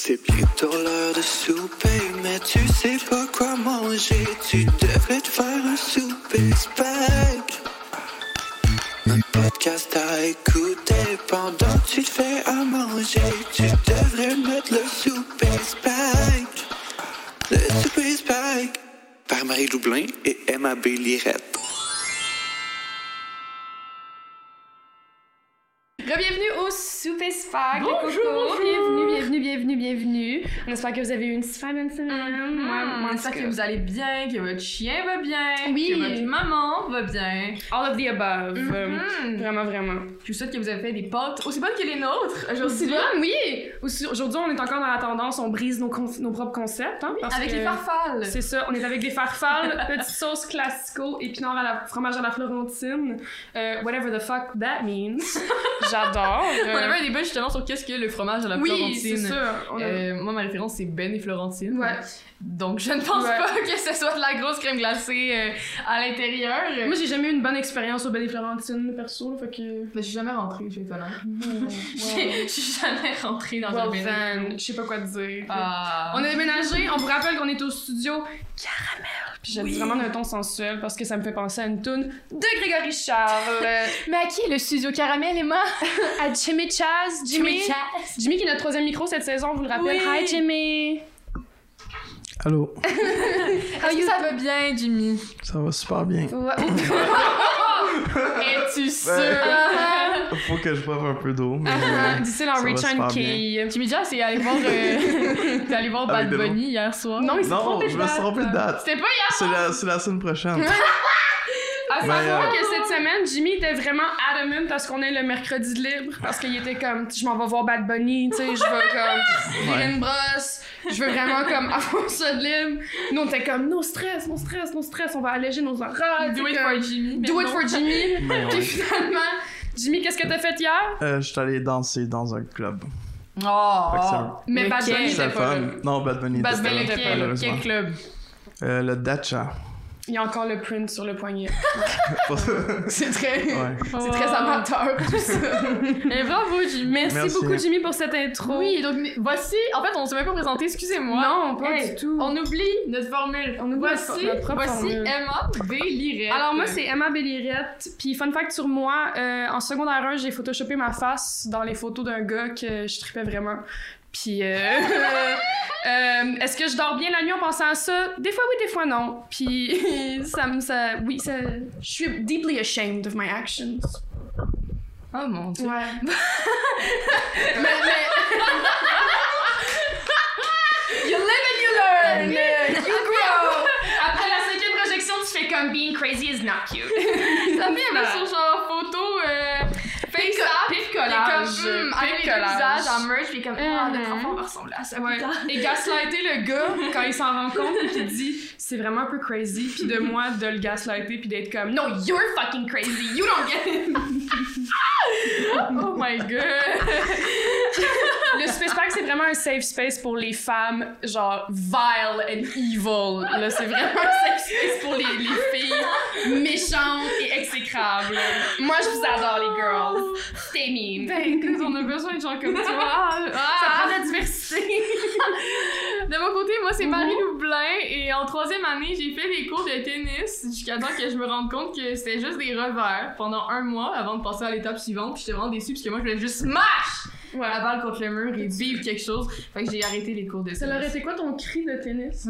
C'est bientôt l'heure de souper, mais tu sais pas quoi manger. Tu devrais te faire un souper spag. Un podcast à écouter pendant que tu te fais à manger. Tu devrais mettre le souper spag. Le souper spag. Par Marie Loublin et Emma Beaulieu-Lirette. Bienvenue au Souper Spag, bonjour, les cocos. Bienvenue. On espère que vous avez eu une super bonne semaine. On espère que vous allez bien, que votre chien va bien, oui, que votre maman va bien. All of the above. Vraiment. Je vous souhaite que vous avez fait des potes aussi bonnes que les nôtres aujourd'hui. Aussi bonnes, oui. Aujourd'hui, on est encore dans la tendance, on brise nos propres concepts. Hein, oui, avec les farfales. C'est ça, on est avec des farfales, petite sauce classico, épinards à la fromage à la Florentine. Whatever the fuck that means. J'adore. On avait un débat justement sur qu'est-ce que le fromage à la Florentine. Oui, c'est ça. Moi, ma référence, c'est Ben et Florentine. Ouais. Donc, je ne pense pas que ce soit de la grosse crème glacée à l'intérieur. Moi, j'ai jamais eu une bonne expérience au Ben et Florentine, perso. Fait que... Mais je suis jamais rentrée, j'ai étonnant. Je suis jamais rentrée dans un Ben. Je sais pas quoi te dire. On a déménagé. On vous rappelle qu'on est au studio Caramel. Puis j'ai vraiment d'un ton sensuel parce que ça me fait penser à une toune de Grégory Charles. Mais à qui le studio Caramel, Emma? À Jimmy Chaz. Jimmy qui est notre troisième micro cette saison, on vous le rappelle. Oui. Hi Jimmy! Allô? Est-ce que ça va bien, Jimmy? Ça va super bien. Ouais. Es-tu sûr? Faut que je boive un peu d'eau. D'ici là, Richard Key. Jimmy Jazz, c'est allé voir, Bad Bunny hier soir. Non, je me suis trompé de date. C'était pas hier soir? C'est la semaine prochaine. À savoir que cette semaine, Jimmy était vraiment adamant parce qu'on est le mercredi libre, parce qu'il était comme, je m'en vais voir Bad Bunny, tu sais, je veux comme lire une brosse, je veux vraiment comme avoir ça de libre. Nous, on était comme, no stress, on va alléger nos horaires. Do it for Jimmy. Puis finalement, Jimmy, qu'est-ce que t'as fait hier? Je suis allé danser dans un club. Mais Bad Bunny était pas là. Non, Bad Bunny était pas là. Quel club? Le Dacha. Il y a encore le print sur le poignet. C'est très amateur, tout ça. Et bravo, Jimmy. Merci beaucoup, Jimmy, pour cette intro. Oui, donc voici... En fait, on ne s'est même pas présenté, excusez-moi. Non, pas du tout. On oublie notre formule. Voici Emma Beaulieu-Lirette. Alors moi, c'est Emma Beaulieu-Lirette. Puis fun fact sur moi, en secondaire 1, j'ai photoshopé ma face dans les photos d'un gars que je tripais vraiment. Puis, est-ce que je dors bien la nuit en pensant à ça? Des fois oui, des fois non. Puis, je suis deeply ashamed of my actions. Oh mon Dieu. Ouais. You live and you learn. You grow. Après la cinquième projection, tu fais comme being crazy is not cute. Ça me fait un peu sur genre photo. Picolage en merch, puis comme notre enfant va ressembler à ça. Ouais. Et gaslighter le gars quand il s'en rend compte, puis il dit c'est vraiment un peu crazy, puis de moi de le gaslighter, puis d'être comme no you're fucking crazy, you don't get it. Oh my god. Le Space Pack, c'est vraiment un safe space pour les femmes genre vile and evil. Là, c'est vraiment un safe space pour les filles méchantes et exécrables. Moi, je vous adore les girls. Stay mean. Ben écoute, on a besoin de gens comme toi. Ça prend de la diversité. De mon côté, moi, c'est Marie Loublin et en troisième année, j'ai fait des cours de tennis jusqu'à temps que je me rende compte que c'était juste des revers pendant un mois avant de passer à l'étape suivante. Puis j'étais vraiment déçue parce que moi, je voulais juste smash la balle contre le mur et vivre quelque chose. Fait que j'ai arrêté les cours de tennis. Ça leur était quoi ton cri de tennis?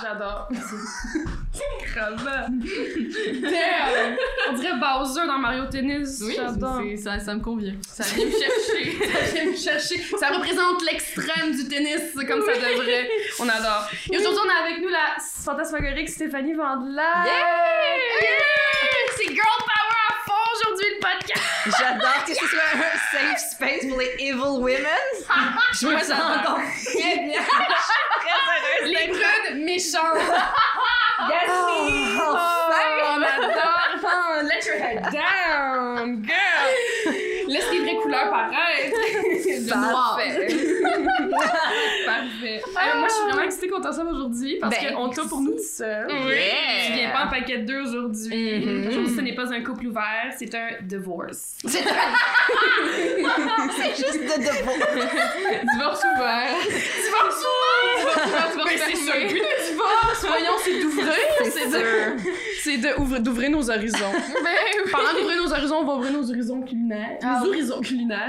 J'adore. C'est incroyable. Damn. On dirait Bowser dans Mario Tennis. Oui, j'adore. Ça me convient. Ça vient me chercher. Ça représente l'extrême du tennis, comme ça devrait. On adore. Et aujourd'hui, on a avec nous la fantasmagorique Stéphanie Vandela. Yeah! C'est Girl Power! Aujourd'hui le podcast. J'adore que ce soit un safe space pour les evil women. Je me sens encore très bien. Je suis très heureuse. Les prunes méchantes. Yes, on adore. Let your head down, girl. Laisse les vraies couleurs paraître. C'est parfait. Parfait. Moi, je suis vraiment excitée qu'on t'en sorte aujourd'hui parce qu'on t'a pour nous tout seul. Oui. Tu viens pas en paquet de deux aujourd'hui. Ce n'est pas un couple ouvert, c'est un divorce. C'est juste de divorce ouvert. Divorce ouvert. Mais c'est ça le but du divorce. Voyons, c'est d'ouvrir. C'est d'ouvrir nos horizons. Parlant d'ouvrir nos horizons, on va ouvrir nos horizons culinaires. Nos horizons culinaires.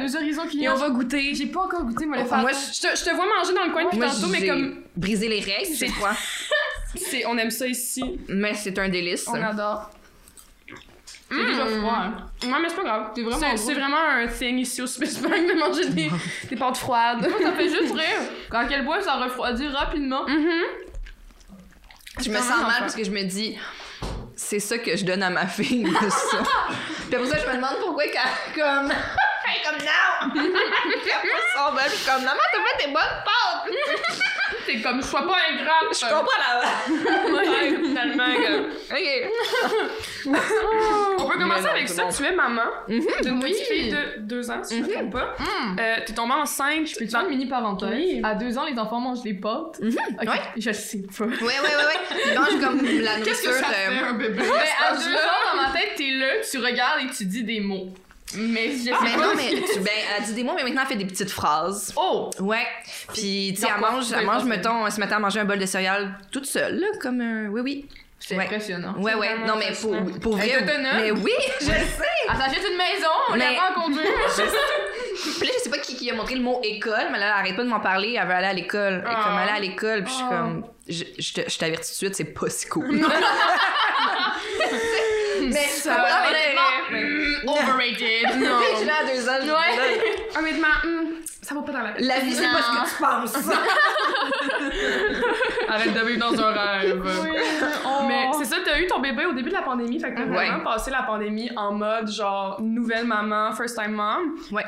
Et on va goûter. J'ai pas encore goûté, moi, les femmes. Moi, je te vois manger dans le coin depuis tantôt, mais comme... briser les règles, c'est quoi? On aime ça ici. Mais c'est un délice. On adore. C'est déjà froid. Ouais, mais c'est pas grave. C'est vraiment un thing ici au Spacebank de manger des pâtes froides. Ça fait juste rire. Quand elle boit, ça refroidit rapidement. Je me sens mal parce que je me dis, c'est ça que je donne à ma fille. Ça. Puis pour ça, je me demande pourquoi quand comme... non! Comme, maman, t'as fait tes bonnes pâtes! C'est comme, sois pas ingrate! Je comprends la. Finalement, ok. On peut commencer avec ça. Tu es maman d'une petite fille de 2 ans, si je ne me trompe pas. T'es tombée enceinte. Je peux te faire une mini parenthèse. Oui. À 2 ans, les enfants mangent des pâtes. Ok, ouais. Je sais pas. Oui. Ils mangent comme la nourriture. Qu'est-ce que ça fait, un bébé? À 2 ans, dans ma tête, t'es là, tu regardes et tu dis des mots. Elle dit des mots, mais maintenant elle fait des petites phrases. Oh! Ouais. Puis, tu sais, elle mange, mettons, ce matin, elle mangeait un bol de céréales toute seule, là, comme un. Oui. C'est impressionnant. Ouais. Non, mais pour vrai. Mais oui, je sais! Elle s'achète une maison, on l'a rencontrée. Puis là, je sais pas qui a montré le mot école, mais là, elle arrête pas de m'en parler, elle veut aller à l'école. Et comme aller à l'école, puis je t'avertis tout de suite, c'est pas si cool. Mais ça va honnêtement overrated. Non. J'ai là à 2 ans, je dis honnêtement, ça va pas dans la vie. La vie, c'est pas ce que tu penses. Arrête de vivre dans un rêve. Oui. Oh. Mais c'est ça, t'as eu ton bébé au début de la pandémie, fait que t'as vraiment passé la pandémie en mode genre nouvelle maman, first time mom. Ouais.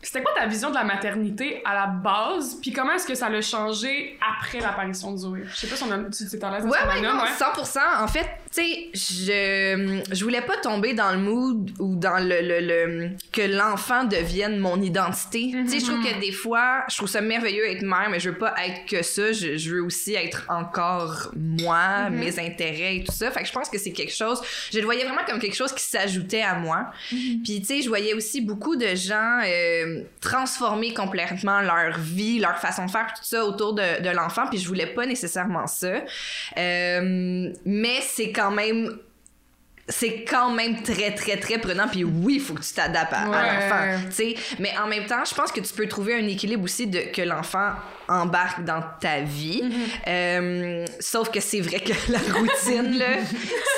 C'était quoi ta vision de la maternité à la base, puis comment est-ce que ça l'a changé après l'apparition de Zoé? Je sais pas si on a... Tu t'es en l'aise de ça. Ouais, 100%. En fait, tu sais, je voulais pas tomber dans le mood ou dans le que l'enfant devienne mon identité. Tu sais, je trouve que des fois, je trouve ça merveilleux d'être mère, mais je veux pas être que ça. Je veux aussi être encore moi, mes intérêts et tout ça. Fait que je pense que c'est quelque chose... Je le voyais vraiment comme quelque chose qui s'ajoutait à moi. Puis, tu sais, je voyais aussi beaucoup de gens... transformer complètement leur vie, leur façon de faire, tout ça autour de l'enfant, puis je voulais pas nécessairement ça. Mais c'est quand même très, très, très prenant, puis oui, il faut que tu t'adaptes à l'enfant, tu sais. Mais en même temps, je pense que tu peux trouver un équilibre aussi que l'enfant embarque dans ta vie. Sauf que c'est vrai que la routine, là,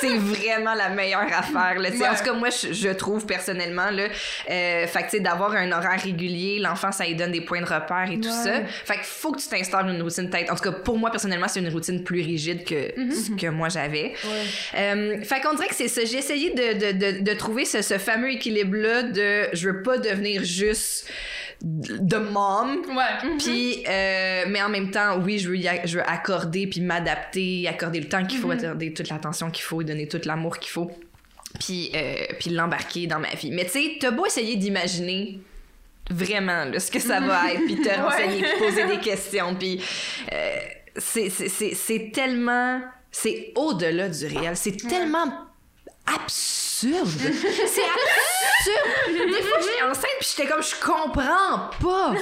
c'est vraiment la meilleure affaire, là. En tout cas, moi, je trouve personnellement, là, fait que, tu sais, d'avoir un horaire régulier, l'enfant, ça lui donne des points de repère et tout ça. Fait que faut que tu t'instaures une routine peut-être. En tout cas, pour moi, personnellement, c'est une routine plus rigide que ce que moi, j'avais. Fait qu'on dirait que c'est ça. J'ai essayé de trouver ce fameux équilibre-là de je veux pas devenir juste de mom. Puis, mais en même temps, oui, je veux accorder puis m'adapter, accorder le temps qu'il faut, accorder toute l'attention qu'il faut, donner tout l'amour qu'il faut, puis l'embarquer dans ma vie. Mais tu sais, t'as beau essayer d'imaginer vraiment là, ce que ça va être, puis te renseigner, puis poser des questions, puis c'est tellement... C'est au-delà du réel. C'est tellement... absurde! C'est absurde! Des fois, j'étais enceinte pis j'étais comme, je comprends pas!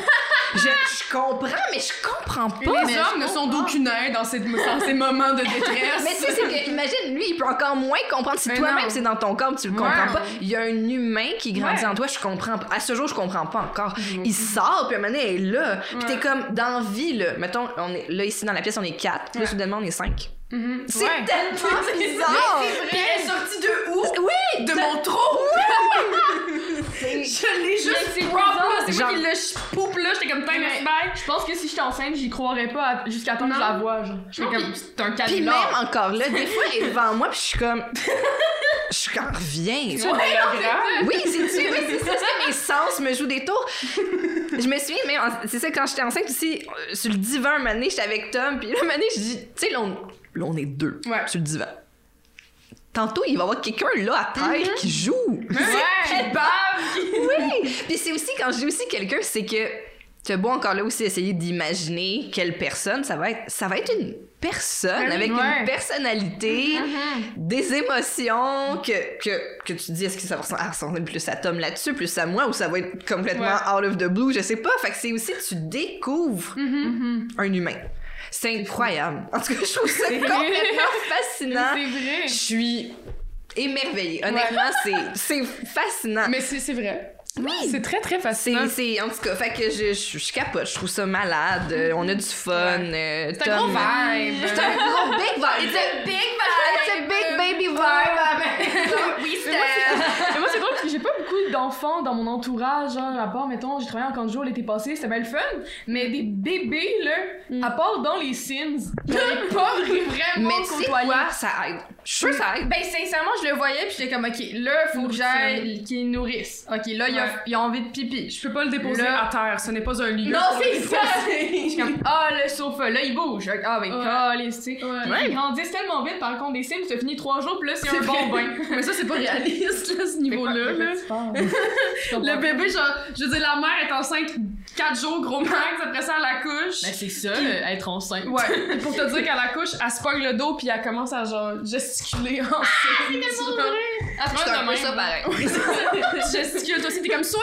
Je comprends, mais je comprends pas! Les hommes ne sont d'aucune aide dans ces moments de détresse. Mais tu sais, c'est que, imagine, lui, il peut encore moins comprendre si toi-même, c'est dans ton corps, tu le comprends pas. Il y a un humain qui grandit en toi, je comprends pas. À ce jour, je comprends pas encore. Il sort, puis à un moment donné, il est là. Pis t'es comme, dans vie, là. Mettons, on est là, ici, dans la pièce, on est 4. Puis là, soudainement, on est 5. C'est tellement bizarre! Mais elle est sortie de où? Oui! De mon trou! Oui. Je l'ai juste prop là! C'est moi qui le poupe là! J'étais comme time back! Je pense que si j'étais enceinte, j'y croirais pas jusqu'à temps que je la vois. J'étais comme, c'est un cadeau. Puis même encore là, des fois elle est devant moi pis je suis comme... Je t'en reviens! Oui, c'est ça, mes sens me jouent des tours. Je me souviens, mais c'est ça, quand j'étais enceinte aussi, sur le divan, un moment donné, j'étais avec Tom, puis là, un moment donné, je dis, tu sais, là, on est 2 sur le divan. Tantôt, il va y avoir quelqu'un là à terre qui joue. Qui bave! Oui! Puis c'est aussi, quand je dis aussi quelqu'un, c'est que tu as beau encore là aussi essayer d'imaginer quelle personne, ça va être une personne avec une personnalité, des émotions que tu te dis, est-ce que ça va ressembler plus à Tom là-dessus, plus à moi, ou ça va être complètement out of the blue, je sais pas. Fait que c'est aussi, tu découvres un humain. C'est incroyable. En tout cas, je trouve ça complètement fascinant. C'est vrai. Je suis émerveillée. Honnêtement, c'est fascinant. Mais c'est vrai. Oui, c'est très très fascinant. C'est en tout cas, fait que je capote, je trouve ça malade. On a du fun. C'est un gros vibe. C'est un gros big vibe. It's a big vibe. It's a big baby vibe. Oui, c'est. Moi c'est drôle parce que j'ai pas beaucoup d'enfants dans mon entourage, genre à part mettons, j'ai travaillé en camp de jour l'été passé, c'était bien le fun, mais des bébés là, à part dans les Sims, j'ai pas vraiment côtoyé. Mais ça aide. Je suis sûre ça aide. Ben sincèrement, je le voyais puis j'étais comme OK, là faut que j'aille qu'ils nourrissent. OK, là il a envie de pipi. Je peux pas le déposer à terre, ce n'est pas un lieu. Non, c'est ça! Je suis comme, le sofa, là, il bouge. Ah, ben, caliste. Ils grandissent tellement vite, par contre, les Sims, ça finit 3 jours, puis là, c'est un bon bain. Mais ça, c'est pas réaliste, là, ce niveau-là. Le bébé, genre, je veux dire, la mère est enceinte 4 jours, gros max, après ça, elle accouche. Ben, c'est ça, être enceinte. Ouais. Pour te dire qu'elle accouche, elle se pogne le dos, puis elle commence à, genre, gesticuler en série. Ah, c'est tellement vrai! Ça, pareil. Gesticule, toi aussi, comme soy.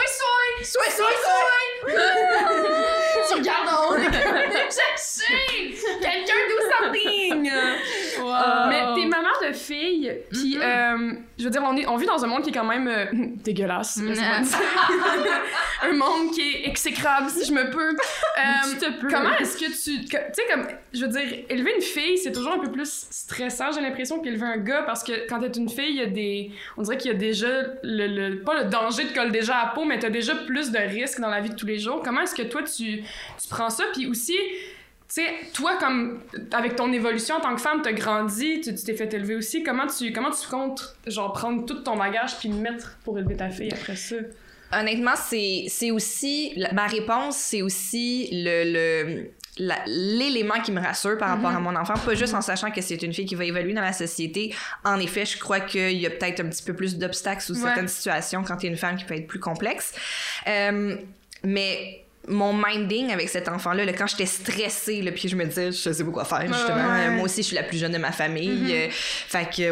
Tu regardes en haut, j'achète quelqu'un do something. Wow. Mais t'es maman de fille, puis je veux dire, on vit dans un monde qui est quand même dégueulasse. Un monde qui est exécrable, si je me peux. Comment est-ce que tu sais, comme, je veux dire, élever une fille, c'est toujours un peu plus stressant, j'ai l'impression, qu'élever un gars, parce que quand t'es une fille, on dirait qu'il y a déjà pas le danger de coller déjà à peau, mais t'as déjà plus de risques dans la vie de tous les jours. Comment est-ce que toi tu prends ça? Puis aussi, tu sais, toi, comme avec ton évolution en tant que femme, t'as grandi, tu t'es fait élever aussi. Comment tu comptes, genre, prendre tout ton bagage puis le mettre pour élever ta fille après ça? Honnêtement, c'est aussi... Ma réponse, c'est aussi l'élément qui me rassure par rapport à mon enfant, pas juste en sachant que c'est une fille qui va évoluer dans la société. En effet, je crois qu'il y a peut-être un petit peu plus d'obstacles sous certaines situations quand t'es une femme qui peut être plus complexe. Mais... Mon minding avec cet enfant-là, là, quand j'étais stressée, là, puis je me disais, je sais pas quoi faire, justement. Moi aussi, je suis la plus jeune de ma famille. Fait que,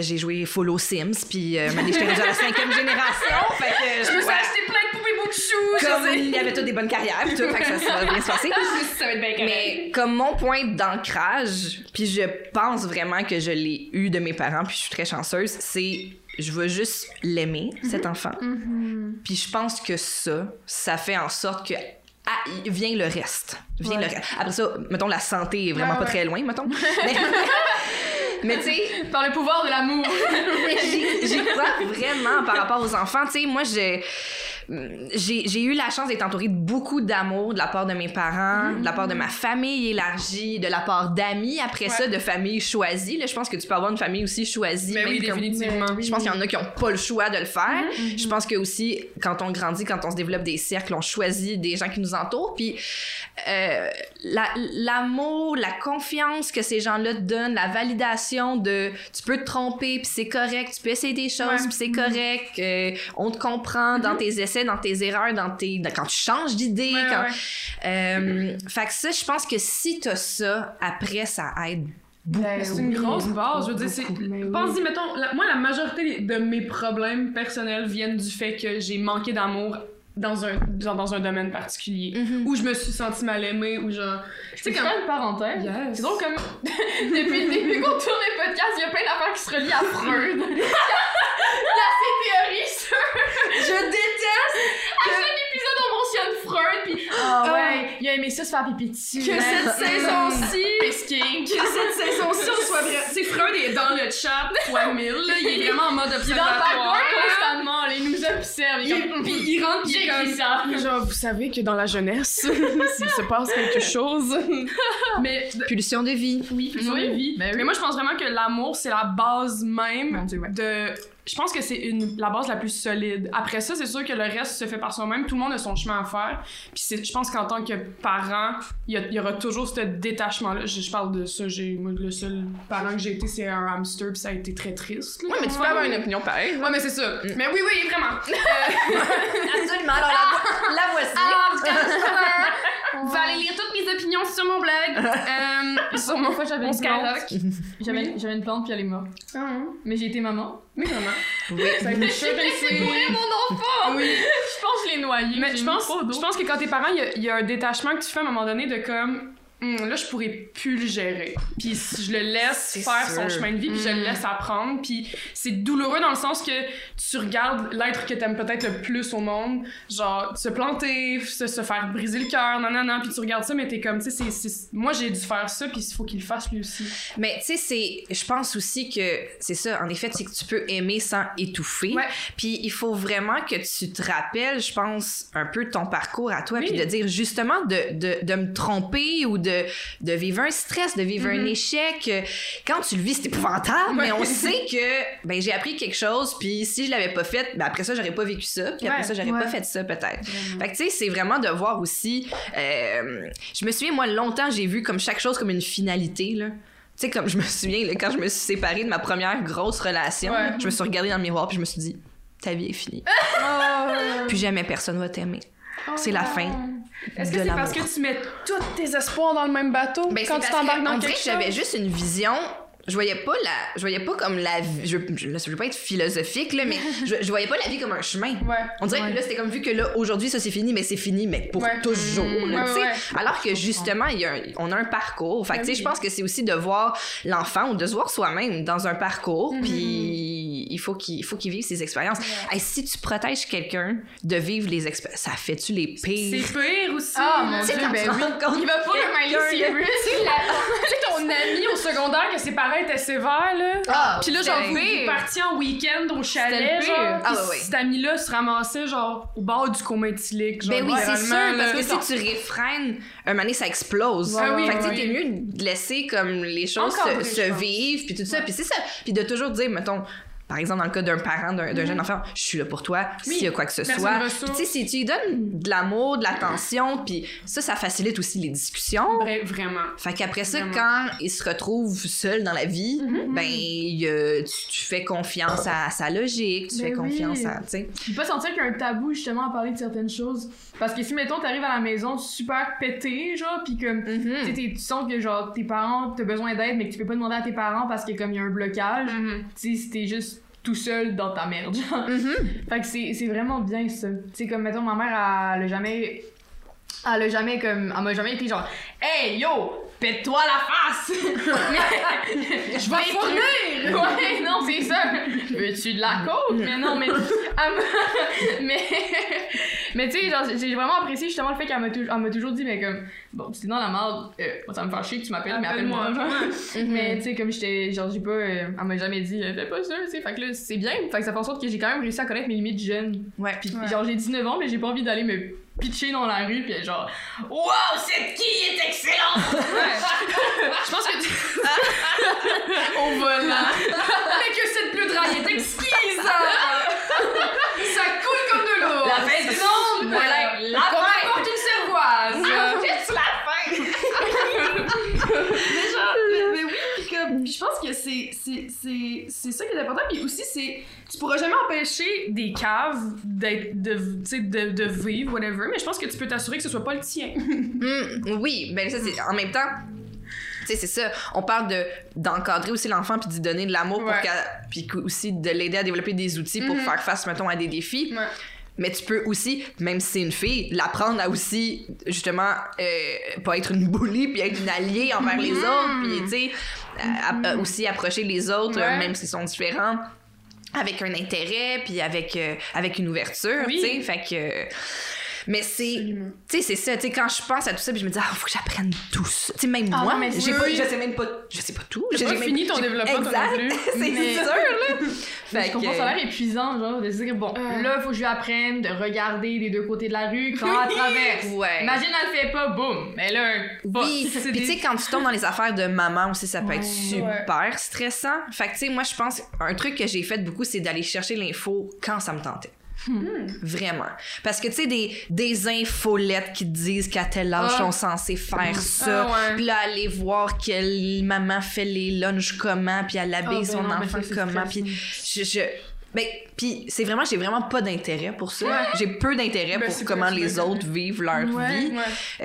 j'ai joué full aux Sims, puis j'étais déjà à la 5e génération. Fait que, je me suis acheté plein de poupées Bouchou. Comme il y avait toutes des bonnes carrières, puis tout. Fait que ça va bien se passer. Ça va être bien carré. Mais comme mon point d'ancrage, puis je pense vraiment que je l'ai eu de mes parents, puis je suis très chanceuse, c'est... Je veux juste l'aimer, cet enfant. Puis je pense que ça fait en sorte que... vient le reste. Après ça, mettons, la santé est vraiment pas très loin, mettons. Mais tu sais... Par le pouvoir de l'amour. J'y crois vraiment par rapport aux enfants. Tu sais, moi, j'ai eu la chance d'être entourée de beaucoup d'amour de la part de mes parents, de la part de ma famille élargie, de la part d'amis, après ça, de famille choisie. Là, je pense que tu peux avoir une famille aussi choisie. Mais oui, définitivement. Je pense qu'il y en a qui n'ont pas le choix de le faire. Je pense que aussi, quand on grandit, quand on se développe des cercles, on choisit des gens qui nous entourent. Puis l'amour, la confiance que ces gens-là te donnent, la validation de tu peux te tromper, puis c'est correct, tu peux essayer des choses, puis c'est correct, on te comprend dans tes essais, dans tes erreurs, quand tu changes d'idée. Fait que ça, je pense que si t'as ça, après, ça aide beaucoup. C'est une grosse base. Je veux dire, pense-y, mettons, moi, la majorité de mes problèmes personnels viennent du fait que j'ai manqué d'amour dans un domaine particulier, où je me suis sentie mal aimée, ou genre... Tu sais, comme... une parenthèse. Yes. C'est drôle comme... Depuis le début qu'on tourne les podcasts, il y a plein d'affaires qui se relient à Freud. Là, c'est théorie sur... Je déteste que... À chaque épisode, on mentionne Freud, puis... il a aimé ça se faire pipi dessus. Que cette saison-ci... Que cette saison-ci, on soit... Tu sais, Freud est dans le chat fois 1000, là. Il est vraiment en mode observatoire. Il est dans le backboard constamment, là. Il nous observe. Puis il rentre, puis comme ça. Genre, vous savez que dans la jeunesse, s'il se passe quelque chose... Mais... Pulsion de vie. Oui, pulsion de vie. Mais moi, je pense vraiment que l'amour, c'est la base même de... Je pense que c'est la base la plus solide. Après ça, c'est sûr que le reste se fait par soi-même. Tout le monde a son chemin à faire. Puis je pense qu'en tant que parent, il y aura toujours ce détachement-là. Je parle de ça. Moi, le seul parent que j'ai été, c'est un hamster, puis ça a été très triste. Oui, mais tu peux avoir une opinion pareille. Oui, mais c'est ça. Mais oui, vraiment. Absolument. Alors, la voici. Alors, sur mon blog, sur mon fois j'avais une plante. J'avais une plante puis elle est morte. Mais j'ai été maman. Oui, maman. Oui. Ça a été chaud. C'est pour mon enfant. Oui. Je pense que je l'ai noyée. Mais je pense que quand t'es parent, il y a un détachement que tu fais à un moment donné de comme là je pourrais plus le gérer. Puis je le laisse faire son chemin de vie, puis je le laisse apprendre, puis c'est douloureux dans le sens que tu regardes l'être que t'aimes peut-être le plus au monde, genre se planter, se faire briser le cœur, non, puis tu regardes ça mais t'es comme tu sais moi j'ai dû faire ça puis il faut qu'il le fasse lui aussi. Mais tu sais je pense aussi que c'est ça en effet, c'est que tu peux aimer sans étouffer. Puis il faut vraiment que tu te rappelles, je pense un peu ton parcours à toi puis de dire justement de me tromper ou de vivre un stress, de vivre un échec. Quand tu le vis, c'est épouvantable, mais on sait que j'ai appris quelque chose, puis si je l'avais pas fait, après ça, j'aurais pas vécu ça, puis après ça, j'aurais pas fait ça, peut-être. Fait que, tu sais, c'est vraiment de voir aussi... je me souviens, moi, longtemps, j'ai vu comme chaque chose comme une finalité, là. Tu sais, comme je me souviens, là, quand je me suis séparée de ma première grosse relation, je me suis regardée dans le miroir, puis je me suis dit, ta vie est finie. Puis jamais personne va t'aimer. C'est la fin. Est-ce que c'est parce que tu mets tous tes espoirs dans le même bateau quand tu t'embarques dans quelque chose? J'avais juste une vision. Je voyais pas comme la vie. Je veux pas être philosophique là, mais je voyais pas la vie comme un chemin. On dirait que là c'était comme vu que là aujourd'hui ça c'est fini, mais pour toujours. Alors que justement on a un parcours. Fait que tu sais je pense que c'est aussi de voir l'enfant ou de se voir soi-même dans un parcours. Puis il faut qu'il vive ses expériences. Hey, si tu protèges quelqu'un de vivre les expériences, ça fait-tu les pires? C'est pire aussi. Tu sais quand il va pas le Miley Cyrus. C'est ton ami au secondaire que c'est pareil. T'es sévère, là. Puis là, genre, vous partiez en week-end au chalet, genre, cet ami-là se ramassait, genre, au bord du coma éthylique. Oui, c'est sûr, parce que si tu réfrènes, un moment donné, ça explose. Fait que t'es mieux de laisser, comme, les choses se vivre, puis tout ça. Puis c'est ça. Puis de toujours dire, mettons... Par exemple, dans le cas d'un parent, d'un jeune enfant, je suis là pour toi, s'il y a quoi que ce soit. Puis, tu sais, si tu lui donnes de l'amour, de l'attention, puis ça facilite aussi les discussions. Vraiment. Fait qu'après ça, quand il se retrouve seul dans la vie, tu fais confiance à sa logique, tu fais confiance à, tu sais. Puis pas sentir qu'il y a un tabou, justement, à parler de certaines choses. Parce que si, mettons, t'arrives à la maison super pété, genre, puis comme, tu sens que, genre, tes parents, t'as besoin d'aide, mais que tu peux pas demander à tes parents parce que, comme, il y a un blocage, tu sais, si t'es juste tout seul dans ta merde, genre. Fait que c'est vraiment bien ça. Tu sais, comme, mettons, ma mère, elle a jamais comme... Elle m'a jamais été genre « Hey, yo, pète-toi la face! Je vais fournir! » Ouais, non, c'est ça. Veux-tu de la coke? Mais non, mais tu sais, genre, j'ai vraiment apprécié justement le fait qu'elle m'a toujours dit, mais comme, bon, si t'es dans la merde, ça me fait chier que tu m'appelles, mais appelle-moi. Mais tu sais, comme j'étais, genre, j'ai pas, elle m'a jamais dit, fais pas ça, tu sais. Fait que là, c'est bien. Fait que ça fait en sorte que j'ai quand même réussi à connaître mes limites jeunes. Ouais. Puis genre, j'ai 19 ans, mais j'ai pas envie d'aller me pitcher dans la rue, pis genre, wow, cette quille est excellente! Je pense que tu. Au volant. Mais que cette bleu draille est exquise! Ça coule comme de l'eau! La fête blonde! Voilà, la fête! Comme une cervoise! Juste la fête! Mais oui, je pense que c'est ça qui est important, puis aussi c'est tu pourras jamais empêcher des caves de vivre whatever, mais je pense que tu peux t'assurer que ce soit pas le tien. Oui, ben ça c'est en même temps. Tu sais, c'est ça, on parle d'encadrer aussi l'enfant puis d'y donner de l'amour puis aussi de l'aider à développer des outils pour faire face mettons à des défis. Mais tu peux aussi, même si c'est une fille, l'apprendre à aussi, justement, pas être une bully, puis être une alliée envers les autres, puis, tu sais, aussi approcher les autres, même s'ils sont différents, avec un intérêt, puis avec une ouverture, tu sais, fait que... Mais c'est... Tu sais, c'est ça, tu sais, quand je pense à tout ça, puis je me dis, faut que j'apprenne tout ça. Tu sais, même moi, je sais même pas... Je sais pas tout. J'ai pas fini ton développement, toi non plus. C'est sûr, là! Fait je comprends, ça a l'air épuisant, genre, de se dire, bon, là, faut que je lui apprenne de regarder des deux côtés de la rue quand elle traverse. Imagine, elle le fait pas, boum! Mais là, Puis, tu sais, quand tu tombes dans les affaires de maman aussi, ça peut être super stressant. Fait que, tu sais, moi, je pense, un truc que j'ai fait beaucoup, c'est d'aller chercher l'info quand ça me tentait. Vraiment. Parce que, tu sais, des infolettes qui te disent qu'à tel âge, sont censés faire ça. Puis là, aller voir quelle maman fait les lunchs comment, puis elle habille son enfant comment. Puis Ben, puis c'est vraiment, j'ai vraiment pas d'intérêt pour ça. Ouais. J'ai peu d'intérêt ben, pour comment les autres vivent leur vie. Ouais.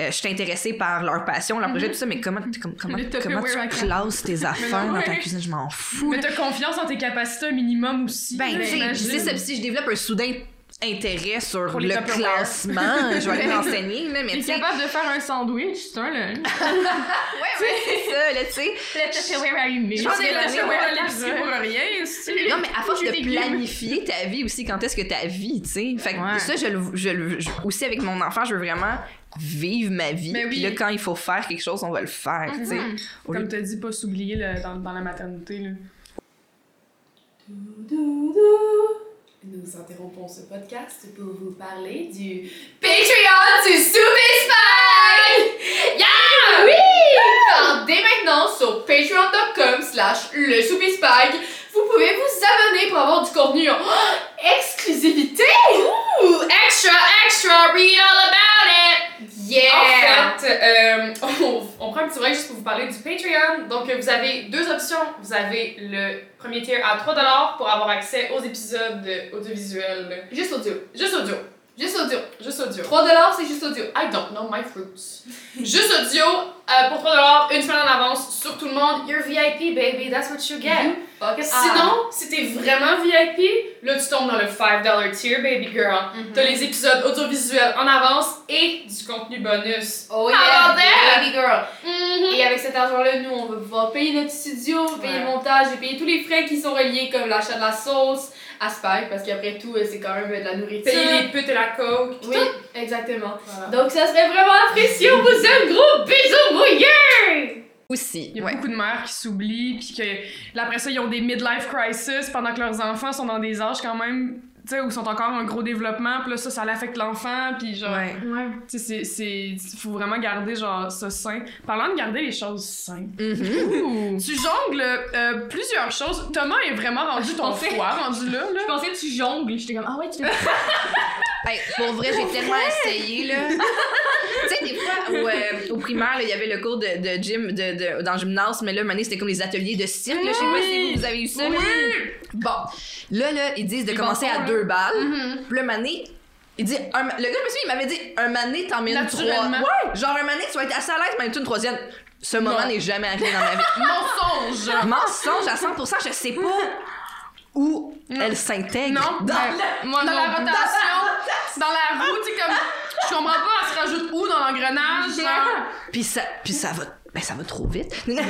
Je suis intéressée par leur passion, leur projet, tout ça, mais comment tu classes tes affaires dans ta cuisine, je m'en fous. Mais t'as confiance en tes capacités un minimum aussi. Ben, c'est ça, si je développe un soudain intérêt sur pour le classement, je vais aller m'enseigner. Il est capable de faire un sandwich, c'est un lunch. Oui, c'est ça, là, tu sais. Le Tupperware allumé. Je pense que le Tupperware allumé pour rien aussi. Non, mais à force de planifier ta vie aussi, quand est-ce que ta vie, tu sais. Fait que ça, je aussi avec mon enfant, je veux vraiment vivre ma vie. Oui. Puis là, quand il faut faire quelque chose, on va le faire, tu sais. Comme t'as dit, pas s'oublier dans la maternité, là. Nous interrompons ce podcast pour vous parler du Patreon du Soupispy! Yeah! Oui! Alors, dès maintenant, sur patreon.com/lesoupispy, vous pouvez vous abonner pour avoir du contenu en exclusivité! Ouh! Extra, extra, read all about it! Yeah! En fait, on prend un petit break juste pour vous parler du Patreon. Donc, vous avez deux options. Vous avez le premier tier à 3$ pour avoir accès aux épisodes audiovisuels. Juste audio. Juste audio. Juste audio. Juste audio. 3$, c'est juste audio. I don't know my fruits. Juste audio pour 3$, une semaine en avance sur tout le monde. You're VIP, baby. That's what you get. Sinon, si t'es vraiment VIP, là, tu tombes dans le $5 tier, baby girl. T'as les épisodes audiovisuels en avance et du contenu bonus. Oh yeah, baby girl. Et avec cet argent-là, nous, on va pouvoir payer notre studio, payer le montage et payer tous les frais qui sont reliés, comme l'achat de la sauce, Aspect, parce qu'après tout, c'est quand même de la nourriture. Payer les putes et la coke. Oui, tout. Exactement. Voilà. Donc, ça serait vraiment apprécié. On vous aime. Gros bisous, mouillés! Aussi. Il y a beaucoup de mères qui s'oublient, puis que après ça, ils ont des midlife crisis pendant que leurs enfants sont dans des âges quand même, tu sais, où ils sont encore en gros développement, puis là, ça l'affecte l'enfant, puis genre. Tu sais, faut vraiment garder, genre, ça sain. Parlant de garder les choses saines, tu jongles plusieurs choses. Thomas est vraiment rendu ton foie, rendu là, là. Je pensais que tu jongles, j'étais comme, ah ouais, tu l'as. Hey, pour vrai, j'ai tellement essayé, là. Tu sais, des fois, au primaire, il y avait le cours de gym, dans le gymnase, mais là, maintenant, c'était comme les ateliers de cirque, là. Je sais pas si vous avez eu ça. Bon, là, ils disent de commencer à 2 balles. Puis là, maintenant, il dit, le gars, il m'avait dit, un mané, t'en mets une 3. Ouais, genre, un mané, tu vas être assez à l'aise, mais tu une 3e. Ce moment n'est jamais arrivé dans ma vie. Mensonge! Mensonge à 100%, je sais pas où elle s'intègre. Non, dans la rotation. Dans la roue, tu sais, comme. Je comprends pas, elle se rajoute où dans l'engrenage? Genre. Puis ça va. Ben, ça va trop vite. J'ai 2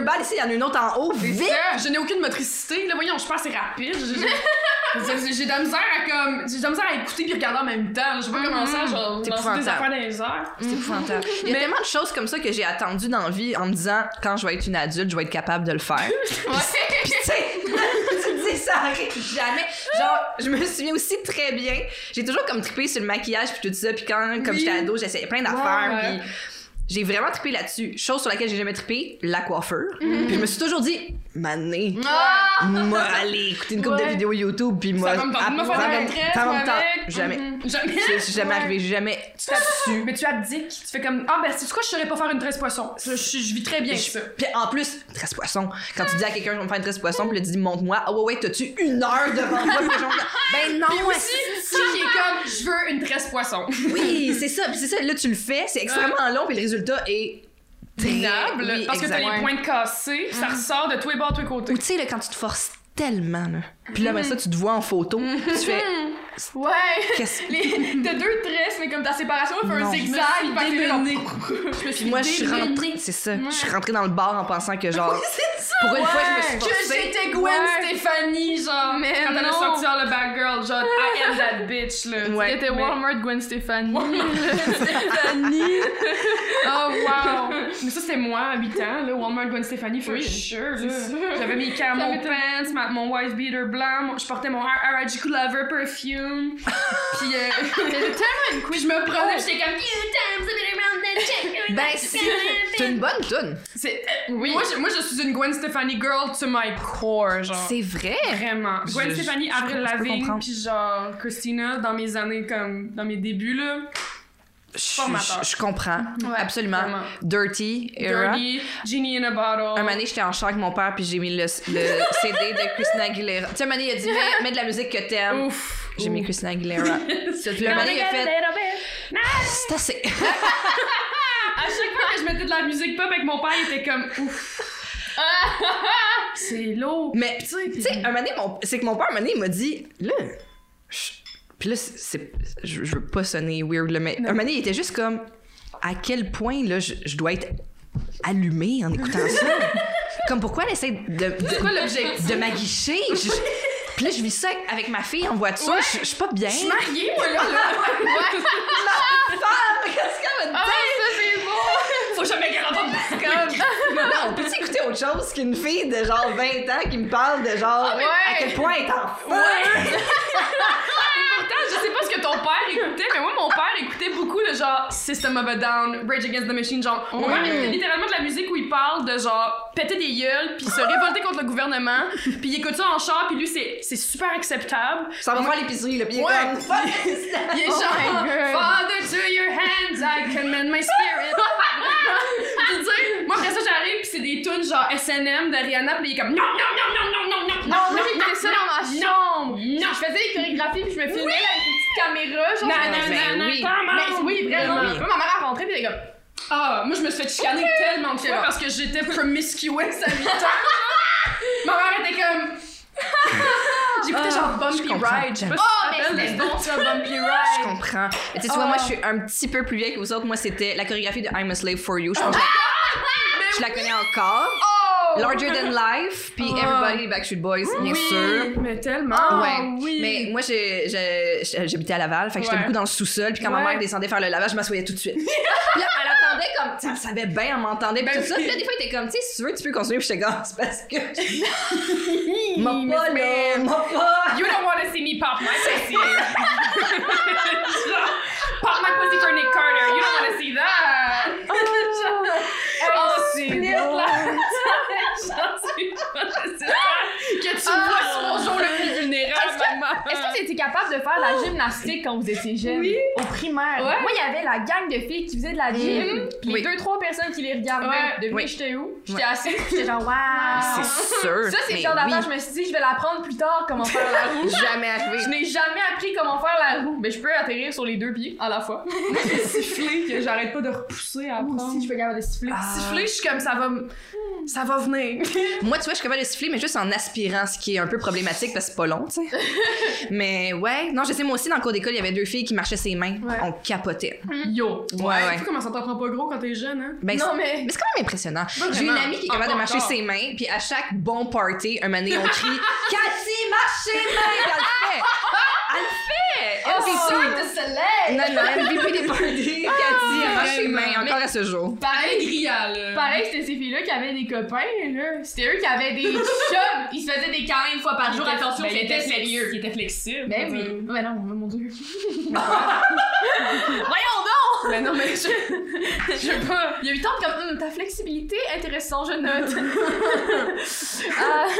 balles ici, il y en a une autre en haut. Vite! Je n'ai aucune motricité. Là, voyons, je pense que c'est rapide. J'ai de la misère à comme. J'ai de la misère à écouter puis regarder en même temps. Je vais pas commencer à genre lancer des affaires dans les airs. C'est épouvantable. Il y a tellement de choses comme ça que j'ai attendu dans la vie en me disant quand je vais être une adulte, je vais être capable de le faire. Puis tu sais. Ça arrive jamais. Genre, je me souviens aussi très bien. J'ai toujours comme trippé sur le maquillage puis tout ça. Puis quand, comme j'étais ado, j'essayais plein d'affaires. Puis j'ai vraiment trippé là-dessus. Chose sur laquelle j'ai jamais trippé, la coiffure. Puis je me suis toujours dit, mané, moi, allez, écouter une couple de vidéos YouTube. Puis moi, jamais. Jamais arrivé, jamais. Tu t'abdiques. Mais tu abdiques. Tu fais comme, ah, ben, c'est quoi, je saurais pas faire une tresse poisson. Je vis très bien. Puis en plus, tresse poisson. Quand tu dis à quelqu'un, je vais me faire une tresse poisson, puis tu dis, montre-moi, ah ouais, t'as-tu 1 heure devant moi? Ben non, mais aussi, si j'ai comme, je veux une tresse poisson. Oui, c'est ça. Puis c'est ça, là, tu le fais, c'est extrêmement long, puis le résultat est minable, oui, parce que t'as les pointes cassées, ça ressort de tous les bords, de tous les côtés. Ou tu sais, quand tu te forces tellement, là, puis là, ben ça, tu te vois en photo, puis tu fais... Ouais! T'as 2 tresses, mais comme ta séparation, elle fait un zigzag, puis moi, je suis rentrée, c'est ça, je suis rentrée dans le bar en pensant que genre... Pour une fois, je me suis forcée. Que j'étais Gwen Stefani, genre, mais quand elle a sorti dans le Bad Girl, genre, I am that bitch, là. Tu étais Walmart Gwen Stefani. Oh, wow! Mais ça, c'est moi, à 8 ans, là, Walmart Gwen Stefani, for sure, là. J'avais mes camo pants, mon wife beater blanc, je portais mon Harajuku Lover perfume, pis tellement une couille. Je me prenais, j'étais comme, ben, c'est une bonne toune. Moi, je suis une Gwen Stefani girl to my core, genre. C'est vrai? Vraiment. Gwen Stefani, Avril Lavigne, pis genre Christina, dans mes années, comme, dans mes débuts, là. Je comprends, ouais, absolument. Vraiment. Dirty era. Dirty, Genie in a Bottle. Un moment donné, j'étais en char avec mon père, puis j'ai mis le CD de Christina Aguilera. Tu sais, un moment donné, il a dit mets de la musique que t'aimes. Ouf. J'ai mis Christina Aguilera. Puis un moment donné, il a fait c'est assez. À chaque fois que je mettais de la musique pop avec mon père, il était comme ouf. C'est lourd. Mais tu sais, un moment donné, c'est que mon père, un moment donné, il m'a dit là. Puis là, je veux pas sonner weird, là, mais un moment donné, il était juste comme à quel point là, je dois être allumée en écoutant ça. Comme pourquoi elle essaie de m'aguicher? Puis là, je vis ça avec ma fille en voiture. Ouais. Je suis pas bien. Je suis mariée, moi, là. Ouais. Ma femme, qu'est-ce qu'elle va dire? Ah, ça, c'est beau! Faut jamais qu'elle entende de comme. Non, on peut-tu écouter autre chose qu'une fille de genre 20 ans qui me parle de genre à quel point elle est en feu? Ouais. Je sais pas ce que ton père écoutait, mais moi, mon père écoutait beaucoup de genre System of a Down, Rage Against the Machine, genre. Mon père écoutait littéralement de la musique où il parle de genre péter des gueules, puis se révolter contre le gouvernement, puis il écoute ça en char, puis lui, c'est super acceptable. Ça va faire l'épicerie, le pied comme. Il est genre Father, to your hands, I command my spirit. Tu sais, moi, après ça, j'arrive, puis c'est des tunes genre SNM de Rihanna, puis il est comme non. J'écoutais ça dans ma chambre. Je faisais des chorégraphies, puis je me filmais avec une petite caméra, genre. Oui, vraiment. Oui. Moi, ma mère a rentré, puis elle est comme moi, je me suis fait chicaner tellement de fois parce que j'étais promiscuous à 8 ans. Ma mère était comme. J'écoutais genre Bumpy Ride. Je sais pas si tu t'appelles bon, tu vois, Bumpy Ride. Je comprends. Mais tu vois, moi, je suis un petit peu plus vieille que vous autres. Moi, c'était la chorégraphie de I'm a Slave for You. Je pense que je la connais encore. Larger Than Life, puis Everybody, Backstreet Boys, bien sûr. Mais tellement. Mais moi, j'habitais à Laval, fait que j'étais beaucoup dans le sous-sol, puis quand ma mère descendait faire le lavage, je m'assoyais tout de suite. Puis là, elle attendait comme, elle savait bien, elle m'entendait, puis tout ça. Puis là, des fois, elle était comme, tu sais, si tu veux, tu peux continuer, puis j'étais comme, c'est parce que. M'a pas. You don't want to see me pop my pussy. Pop my pussy for Nick Carter. You don't want to see that. Que tu vois ce bonjour le plus vulnérable, maman. Est-ce que tu étais capable de faire la gymnastique quand vous étiez jeune? Oui. Au primaire. Ouais. Moi, il y avait la gang de filles qui faisaient de la gym. Puis les 2-3 personnes qui les regardaient. Devinez, j'étais où? J'étais assise, j'étais genre, waouh. C'est sûr. Ça, c'est le genre d'affaire, je me suis dit, je vais l'apprendre plus tard comment faire la roue. Jamais arrivé. Je n'ai jamais appris comment faire la roue. Mais je peux atterrir sur les deux pieds à la fois. Siffler, que j'arrête pas de repousser à apprendre. Si je peux capable de siffler. Siffler, je suis comme, ça va venir. Moi, tu vois, je suis capable de siffler, mais juste en aspirant, ce qui est un peu problématique parce que c'est pas long, tu sais. Mais ouais, non, je sais, moi aussi, dans le cours d'école, il y avait 2 filles qui marchaient ses mains. Ouais. On capotait. Yo! Ouais. Tu sais comment ça t'en prend pas gros quand t'es jeune, hein? Ben, non, mais c'est quand même impressionnant. J'ai une amie qui est capable de marcher ses mains, puis à chaque bon party, un moment donné, on crie Cathy, marche ses mains! Elle le fait! MVP de soleil! Non, MVP des parties, Cathy, marche ses mains, encore à ce jour. Pareil, Grial. Pareil, c'était ces filles-là qui avaient des copains, là. C'était eux qui avaient des chums. Ils se faisaient des câlins une fois par jour. Attention, c'était sérieux. Ils étaient flexibles. Ben oui. Ben non, mon Dieu. Voyons donc! Ben non, mais je sais pas. Il y a eu tant de comme, ta flexibilité, intéressant, je note.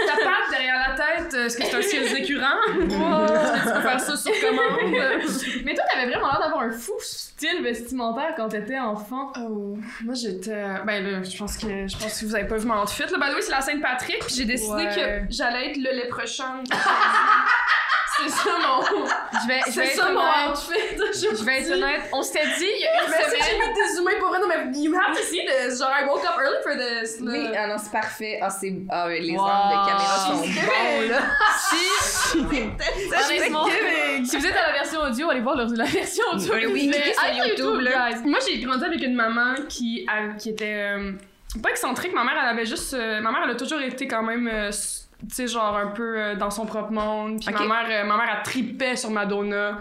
Ta patte derrière la tête, est-ce que c'est un ciel récurrent? Est-ce que tu peux faire ça sur commande? Mais toi, t'avais vraiment l'air d'avoir un fou style vestimentaire quand t'étais enfant. Oh, moi j'étais... Ben là, je pense que vous avez pas vu mon outfit. Là, ben oui, c'est la Saint-Patrick, puis j'ai décidé que j'allais être le léprechaun. C'est ça mon... C'est ça mon outfit. Je vais être honnête. On s'était dit il y a une semaine... J'ai mis des humains pour vrai. Non, mais you have to see this. Genre, I woke up early for this. Oui, ah non, c'est parfait. Ah oui, les angles de caméra sont bons, là. Si vous êtes à la version audio, allez voir la version audio. Oui, cliquez sur YouTube, là. Moi, j'ai grandi avec une maman qui était... Pas excentrique, ma mère, elle avait juste... Ma mère, elle a toujours été quand même... Tu sais, genre un peu dans son propre monde. Puis ma mère, elle tripait sur Madonna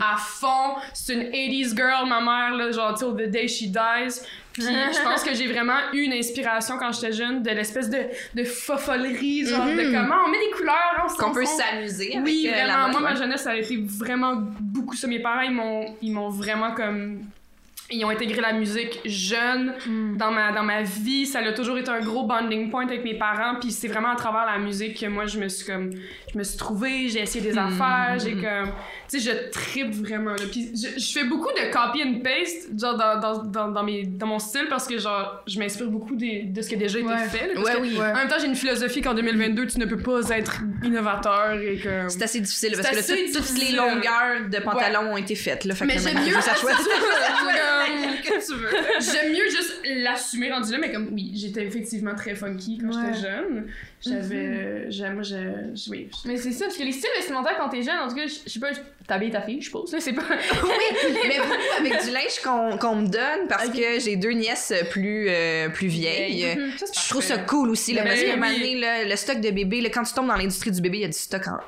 à fond. C'est une 80s girl, ma mère, là, genre, till the day she dies. Puis je pense que j'ai vraiment eu une inspiration quand j'étais jeune de l'espèce de fofolerie, genre de comment on met des couleurs, on qu'on peut s'amuser. Oui, avec vraiment. Moi, ma jeunesse, ça a été vraiment beaucoup ça. Mes parents, ils m'ont vraiment comme Ils ont intégré la musique jeune dans ma vie. Ça a toujours été un gros bonding point avec mes parents. Puis c'est vraiment à travers la musique que moi, je me suis trouvée, j'ai essayé des affaires, j'ai comme... Tu sais, je tripe vraiment. Là. Puis je fais beaucoup de copy and paste, genre dans mon style, parce que genre, je m'inspire beaucoup de ce qui a déjà été fait. Là, en même temps, j'ai une philosophie qu'en 2022, tu ne peux pas être innovateur. Et que... C'est assez difficile, parce que là, toutes les longueurs de pantalons ont été faites. Là, fait mais j'aime mieux... que tu veux. J'aime mieux juste l'assumer rendu là, mais comme oui, j'étais effectivement très funky quand j'étais jeune. J'avais. Mais c'est ça, parce que les styles vestimentaires quand t'es jeune, en tout cas, je sais pas, t'habilles ta fille, je suppose. C'est pas. Oui, mais beaucoup avec du linge qu'on me donne parce que j'ai deux nièces plus vieilles. Ça, je trouve ça cool aussi, là, parce que le stock de bébé, là, quand tu tombes dans l'industrie du bébé, il y a du stock en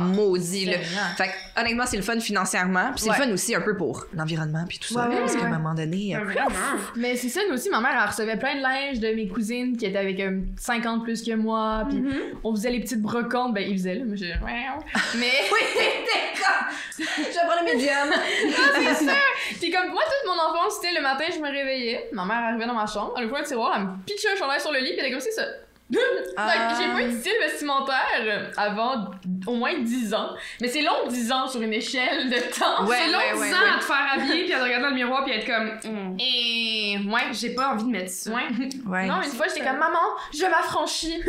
maudit. Là. Fait que, honnêtement, c'est le fun financièrement, puis c'est le fun aussi un peu pour l'environnement, puis tout ça. Parce qu'à un moment donné... Mais c'est ça, nous aussi, ma mère, elle recevait plein de linge de mes cousines qui étaient avec 50 plus que moi, puis on faisait les petites brocantes, ben ils faisaient là, mais j'ai... Mais... Oui, t'es comme... Je vais prendre le médium! Non, c'est sûr! Puis comme moi, toute mon enfance, c'était le matin, je me réveillais, ma mère arrivait dans ma chambre, elle ouvrait un tiroir, elle me pitchait un chandail sur le lit, puis elle était comme ça... J'ai pas eu de style vestimentaire avant au moins 10 ans. Mais c'est long 10 ans sur une échelle de temps. Ouais, c'est long 10 ans à te faire habiller puis à te regarder dans le miroir puis à être comme et moi j'ai pas envie de mettre ça. Non, une fois j'étais comme maman, je m'affranchis.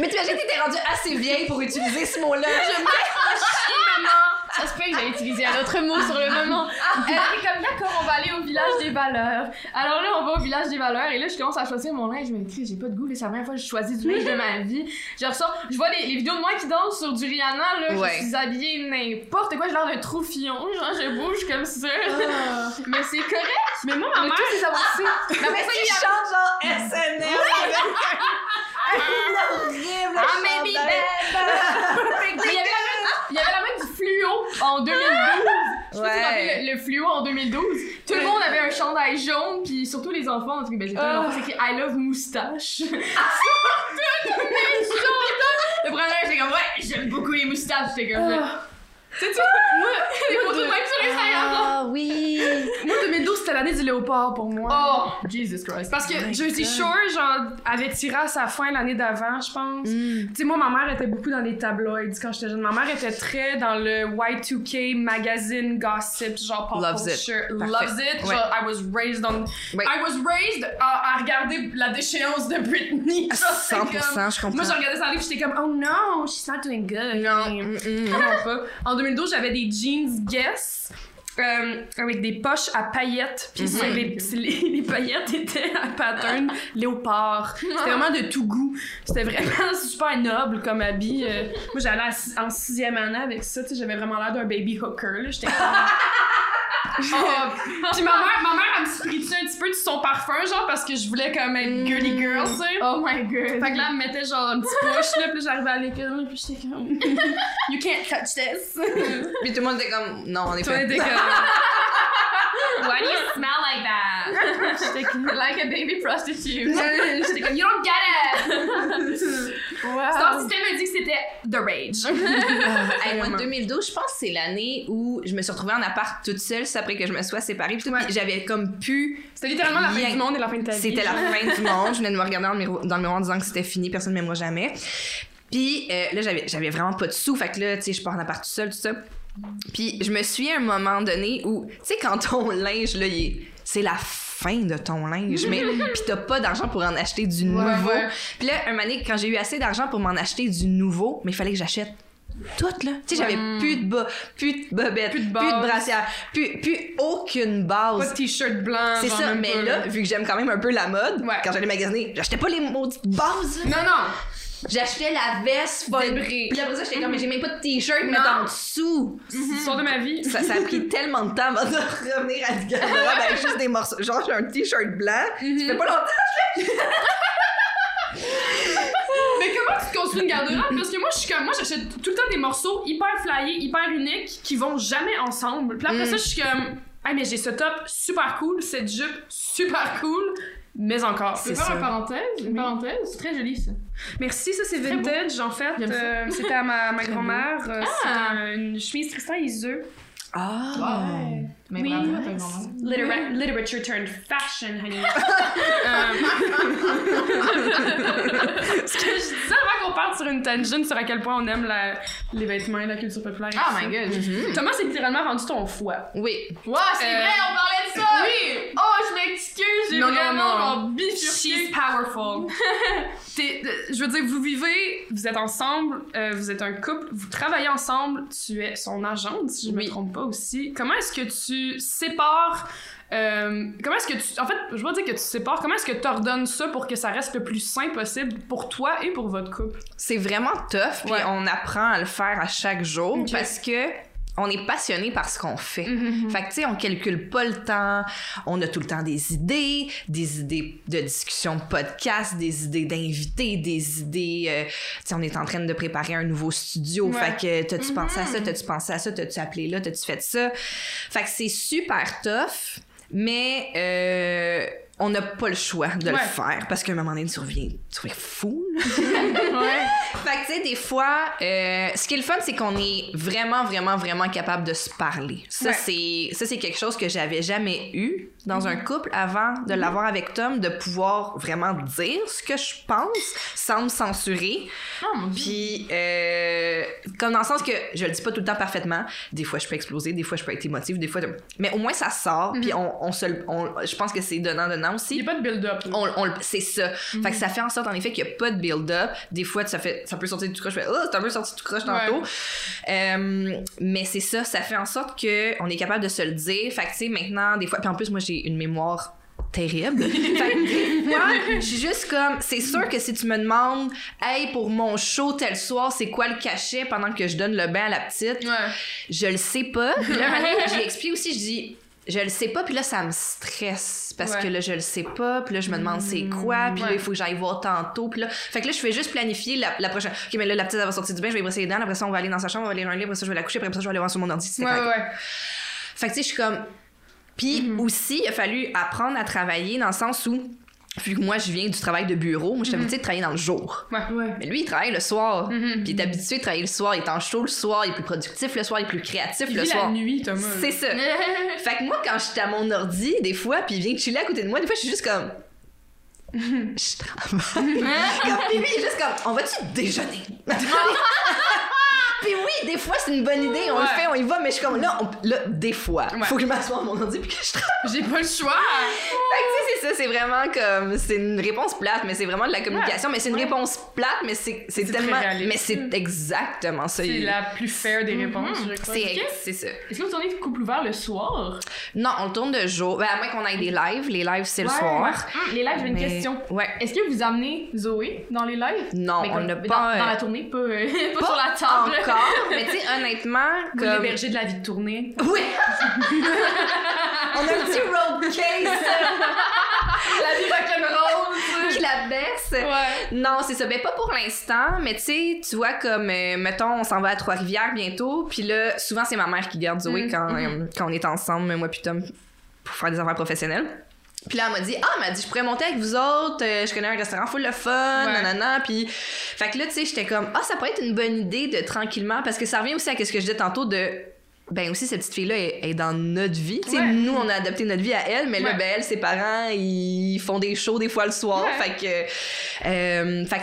Mais t'imagines que t'étais rendue assez vieille pour utiliser ce mot-là. Je m'affranchis maman. Ça se peut que j'avais utilisé un autre mot sur le moment. Elle est comme d'accord, on va aller au village des valeurs. Alors là, on va au village des valeurs et là, je commence à choisir mon linge. Je me dis, j'ai pas de goût, c'est la première fois que je choisis du linge de ma vie. Je ressors, je vois les vidéos de moi qui danse sur du Rihanna, là, je suis habillée n'importe quoi, j'ai l'air d'un troufillon, genre, je bouge comme ça. Mais c'est correct. Mais moi, ma mère, c'est ça aussi. Mais ça, il chante genre SNL. Horrible. I'm baby bad. Il y avait la mode du fluo en 2012. Je sais pas si vous rappelez le fluo en 2012. Tout le monde avait un chandail jaune, puis surtout les enfants. En tout cas, ben, j'ai pas l'enfant, c'est écrit I love moustache. Le premier, j'étais comme, j'aime beaucoup les moustaches. J'étais comme, c'est tout. Moi, les photos de même sur Instagram. Ah oui. Moi, 2012, c'était l'année du léopard pour moi. Oh, Jesus Christ. Parce que Jersey Shore, genre, avait tiré à sa fin l'année d'avant, je pense. Tu sais, moi, ma mère était beaucoup dans les tabloids quand j'étais jeune. Ma mère était très dans le Y2K magazine gossip, genre pop culture. Loves it. Genre, I was raised à regarder la déchéance de Britney. 100%, je comprends. Moi, je regardais son livre, j'étais comme, oh non, she's not doing good. Non, pas. En 2012, j'avais des jeans Guess avec des poches à paillettes. Puis les paillettes étaient à pattern léopard. C'était vraiment de tout goût. C'était vraiment super noble comme habit. Moi, j'allais en 6e année avec ça. J'avais vraiment l'air d'un baby hooker. Là. J'étais Puis ma mère, elle me spritue un petit peu de son parfum, genre, parce que je voulais comme être girly girl, tu sais. Oh my god. Fait que là, elle me mettait genre une petite push, là, puis j'arrivais à l'école, puis j'étais comme, you can't touch this. Puis tout le monde était comme, non, on est pas. Toi, t'étais comme, why do you smell like that? J'étais comme, like a baby prostitute. J'étais comme, you don't get it. Wow. Système m'a dit que c'était the rage. Moi, 2012, je pense que c'est l'année où je me suis retrouvée en appart toute seule, après que je me sois séparée. Puis j'avais comme pu... C'était littéralement la fin du monde et la fin de ta vie. C'était la fin du monde. Je venais de me regarder dans le miroir en disant que c'était fini, personne ne m'aimera jamais. Puis là, j'avais vraiment pas de sous. Fait que là, tu sais, je pars en appart tout seul, tout ça. Puis je me suis à un moment donné où, tu sais, quand ton linge, là, c'est la fin de ton linge, mais pis t'as pas d'argent pour en acheter du nouveau. Puis là, un moment donné, quand j'ai eu assez d'argent pour m'en acheter du nouveau, mais il fallait que j'achète toutes, là. Tu sais, j'avais plus de bas, plus de bobettes, plus de brassières, plus aucune base. Pas de t-shirt blanc. C'est ça, mais peu, là, vu que j'aime quand même un peu la mode, quand j'allais magasiner, j'achetais pas les maudites bases. Non. J'achetais la veste vibrée. Puis après ça, j'étais comme, mais j'ai même pas de t-shirt, mais en dessous. Histoire de ma vie. Ça a pris tellement de temps avant de revenir à ce garde-robe avec juste des morceaux. Genre, j'ai un t-shirt blanc. Tu fais pas longtemps, mais comment tu construis une garde-robe? Parce que moi, je suis comme, moi, j'achète tout le temps des morceaux hyper flyés, hyper uniques, qui vont jamais ensemble. Puis après ça, je suis comme, ah, mais j'ai ce top super cool, cette jupe super cool, mais encore. C'est ça. Une parenthèse, c'est très joli ça. Merci, ça c'est vintage en fait. C'était à ma grand-mère. C'était une chemise Tristan Iseu. Oh. My mom. Literature turned fashion, honey. Ce que je disais avant qu'on parte sur une tangente sur à quel point on aime les vêtements et la culture populaire. Oh my god. Mm-hmm. Thomas s'est littéralement vendu ton foie. Oui. Ouais, c'est vrai, on parlait de ça. Oui. Oh, je m'excuse, j'ai vraiment bifurqué. She's powerful. Je veux dire, vous vivez, vous êtes ensemble, vous êtes un couple, vous travaillez ensemble, tu es son agente, si je me trompe pas aussi. Comment est-ce que tu sépares comment est-ce que tu ordonnes ça pour que ça reste le plus sain possible pour toi et pour votre couple? C'est vraiment tough, puis on apprend à le faire à chaque jour parce que on est passionné par ce qu'on fait. Mm-hmm. Fait que, tu sais, on calcule pas le temps. On a tout le temps des idées de discussion de podcast, des idées d'invités, des idées... tu sais, on est en train de préparer un nouveau studio. Ouais. Fait que, t'as-tu pensé à ça? T'as-tu pensé à ça? T'as-tu appelé là? T'as-tu fait ça? Fait que c'est super tough, mais... on n'a pas le choix de le faire parce qu'à un moment donné, tu reviens fou. Fait que, tu sais, des fois, ce qui est le fun, c'est qu'on est vraiment, vraiment, vraiment capable de se parler. Ça, c'est quelque chose que j'avais jamais eu dans un couple avant de l'avoir avec Tom, de pouvoir vraiment dire ce que je pense sans me censurer. Oh, mon Dieu. Puis, comme dans le sens que je le dis pas tout le temps parfaitement. Des fois, je peux exploser, des fois, je peux être émotive, des fois... Mais au moins, ça sort. Puis, je pense que c'est donnant-donnant. Aussi. Il n'y a pas de build-up. C'est ça. Mm-hmm. Fait que ça fait en sorte, en effet, qu'il n'y a pas de build-up. Des fois, ça peut sortir du croche. C'est un peu sorti du croche tantôt. Mais c'est ça. Ça fait en sorte qu'on est capable de se le dire. Fait que, tu sais, maintenant, des fois... Puis en plus, moi, j'ai une mémoire terrible. Fait que, des fois, je suis juste comme... C'est sûr que si tu me demandes, « Hey, pour mon show tel soir, c'est quoi le cachet pendant que je donne le bain à la petite? Ouais. » Je le sais pas. Puis là, j'ai expliqué aussi, je dis... Je le sais pas, puis là, ça me stresse. Parce que là, je le sais pas, puis là, je me demande c'est quoi, puis là, il faut que j'aille voir tantôt, puis là... Fait que là, je fais juste planifier la prochaine... OK, mais là, la petite, elle va sortir du bain, je vais brosser les dents, après ça, on va aller dans sa chambre, on va lire un livre, après ça, je vais la coucher, après ça, je vais aller voir sur mon ordi. Fait que, tu sais, je suis comme... Puis aussi, il a fallu apprendre à travailler dans le sens où... Vu que moi, je viens du travail de bureau, moi, je suis habituée de travailler dans le jour. Mais lui, il travaille le soir. Mm-hmm. Puis il est habitué de travailler le soir. Il est en show le soir, il est plus productif le soir, il est plus créatif le soir. Il vit la nuit, Thomas. C'est ça. Fait que moi, quand je suis à mon ordi, des fois, puis il vient chiller à côté de moi, des fois, je suis juste comme... Je travaille. Comme Bibi, il est juste comme... On va-tu déjeuner? Puis oui, des fois, c'est une bonne idée, on le fait, on y va, mais je suis comme, des fois, faut que je m'assoie à mon ordi puis que je travaille. J'ai pas le choix! Fait que, tu sais, c'est ça, c'est vraiment comme, c'est une réponse plate, mais c'est vraiment de la communication, mais c'est une réponse plate, mais c'est tellement... Mais c'est exactement ça. C'est la plus fair des réponses, je crois. C'est ça. Est-ce que vous tournez Couple ouvert le soir? Non, on le tourne de jour, ben, à moins qu'on aille des lives, les lives, c'est le soir. Les lives, j'ai une question. Est-ce que vous amenez Zoé dans les lives? Non, on n'a pas... Dans la tournée, pas sur la table. Mais tu sais, honnêtement, comme... Vous l'hébergez de la vie de tournée. Oui! On a un petit road case. La vie rock'n'roll. Qui la baisse. Ouais. Non, c'est ça. Ben, pas pour l'instant, mais tu sais, tu vois, comme, mettons, on s'en va à Trois-Rivières bientôt, puis là, souvent, c'est ma mère qui garde Zoé quand on est ensemble, moi puis Tom, pour faire des affaires professionnelles. Puis là, elle m'a dit, je pourrais monter avec vous autres, je connais un restaurant full de fun, nanana, puis... Fait que là, tu sais, j'étais comme, ça pourrait être une bonne idée de tranquillement, parce que ça revient aussi à ce que je disais tantôt de... Ben aussi, cette petite fille-là est dans notre vie. Tu sais, nous, on a adapté notre vie à elle, mais là, ben elle, ses parents, ils font des shows des fois le soir. Fait que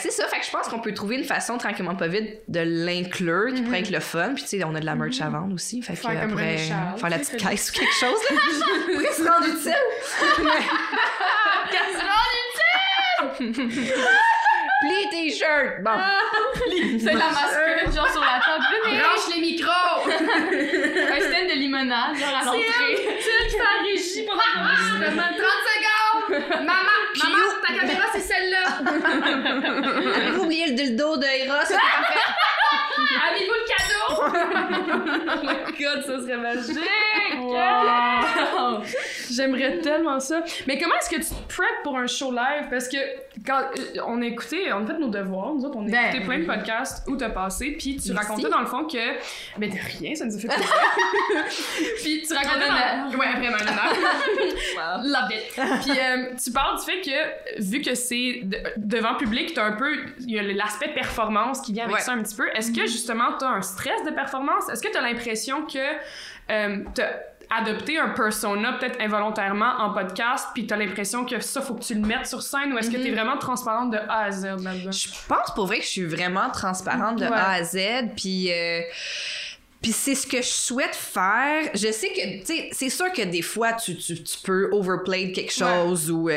c'est ça. Fait que je pense qu'on peut trouver une façon, tranquillement pas vite, de l'inclure, qui pourrait être le fun. Puis, tu sais, on a de la merch à vendre aussi. Fait que après, faire la petite caisse ou quelque chose. Pour se rendre utile. Qu'elle se rende utile! Plie tes shirts! Bon. C'est la masque, genre sur la table. Branche les micros! Un stand de limonade, genre à l'entrée. C'est elle qui s'enrichit pendant 30 secondes! Maman, ta caméra, c'est celle-là! Avez-vous oublié le dildo de Hera? C'est parfait! Avez-vous le cadeau? Oh my god, ça serait magique! Wow. J'aimerais tellement ça. Mais comment est-ce que tu te preppes pour un show live? Parce que quand on a fait nos devoirs, nous autres, on a écouté plein de podcasts où t'as passé, puis tu racontais dans le fond que... Mais t'es rien, ça nous a fait plaisir. Puis tu racontais... Ouais, vraiment, non. Love it. Puis tu parles du fait que, vu que c'est devant public, t'as un peu... Il y a l'aspect performance qui vient avec ça un petit peu. Est-ce que, justement, t'as un stress de performance? Est-ce que t'as l'impression que t'as adopté un persona peut-être involontairement en podcast, puis t'as l'impression que ça, faut que tu le mettes sur scène, ou est-ce que t'es vraiment transparente de A à Z là-dedans? Je pense pour vrai que je suis vraiment transparente de A à Z, puis... Puis c'est ce que je souhaite faire. Je sais que, tu sais, c'est sûr que des fois, tu peux overplay quelque chose ou tu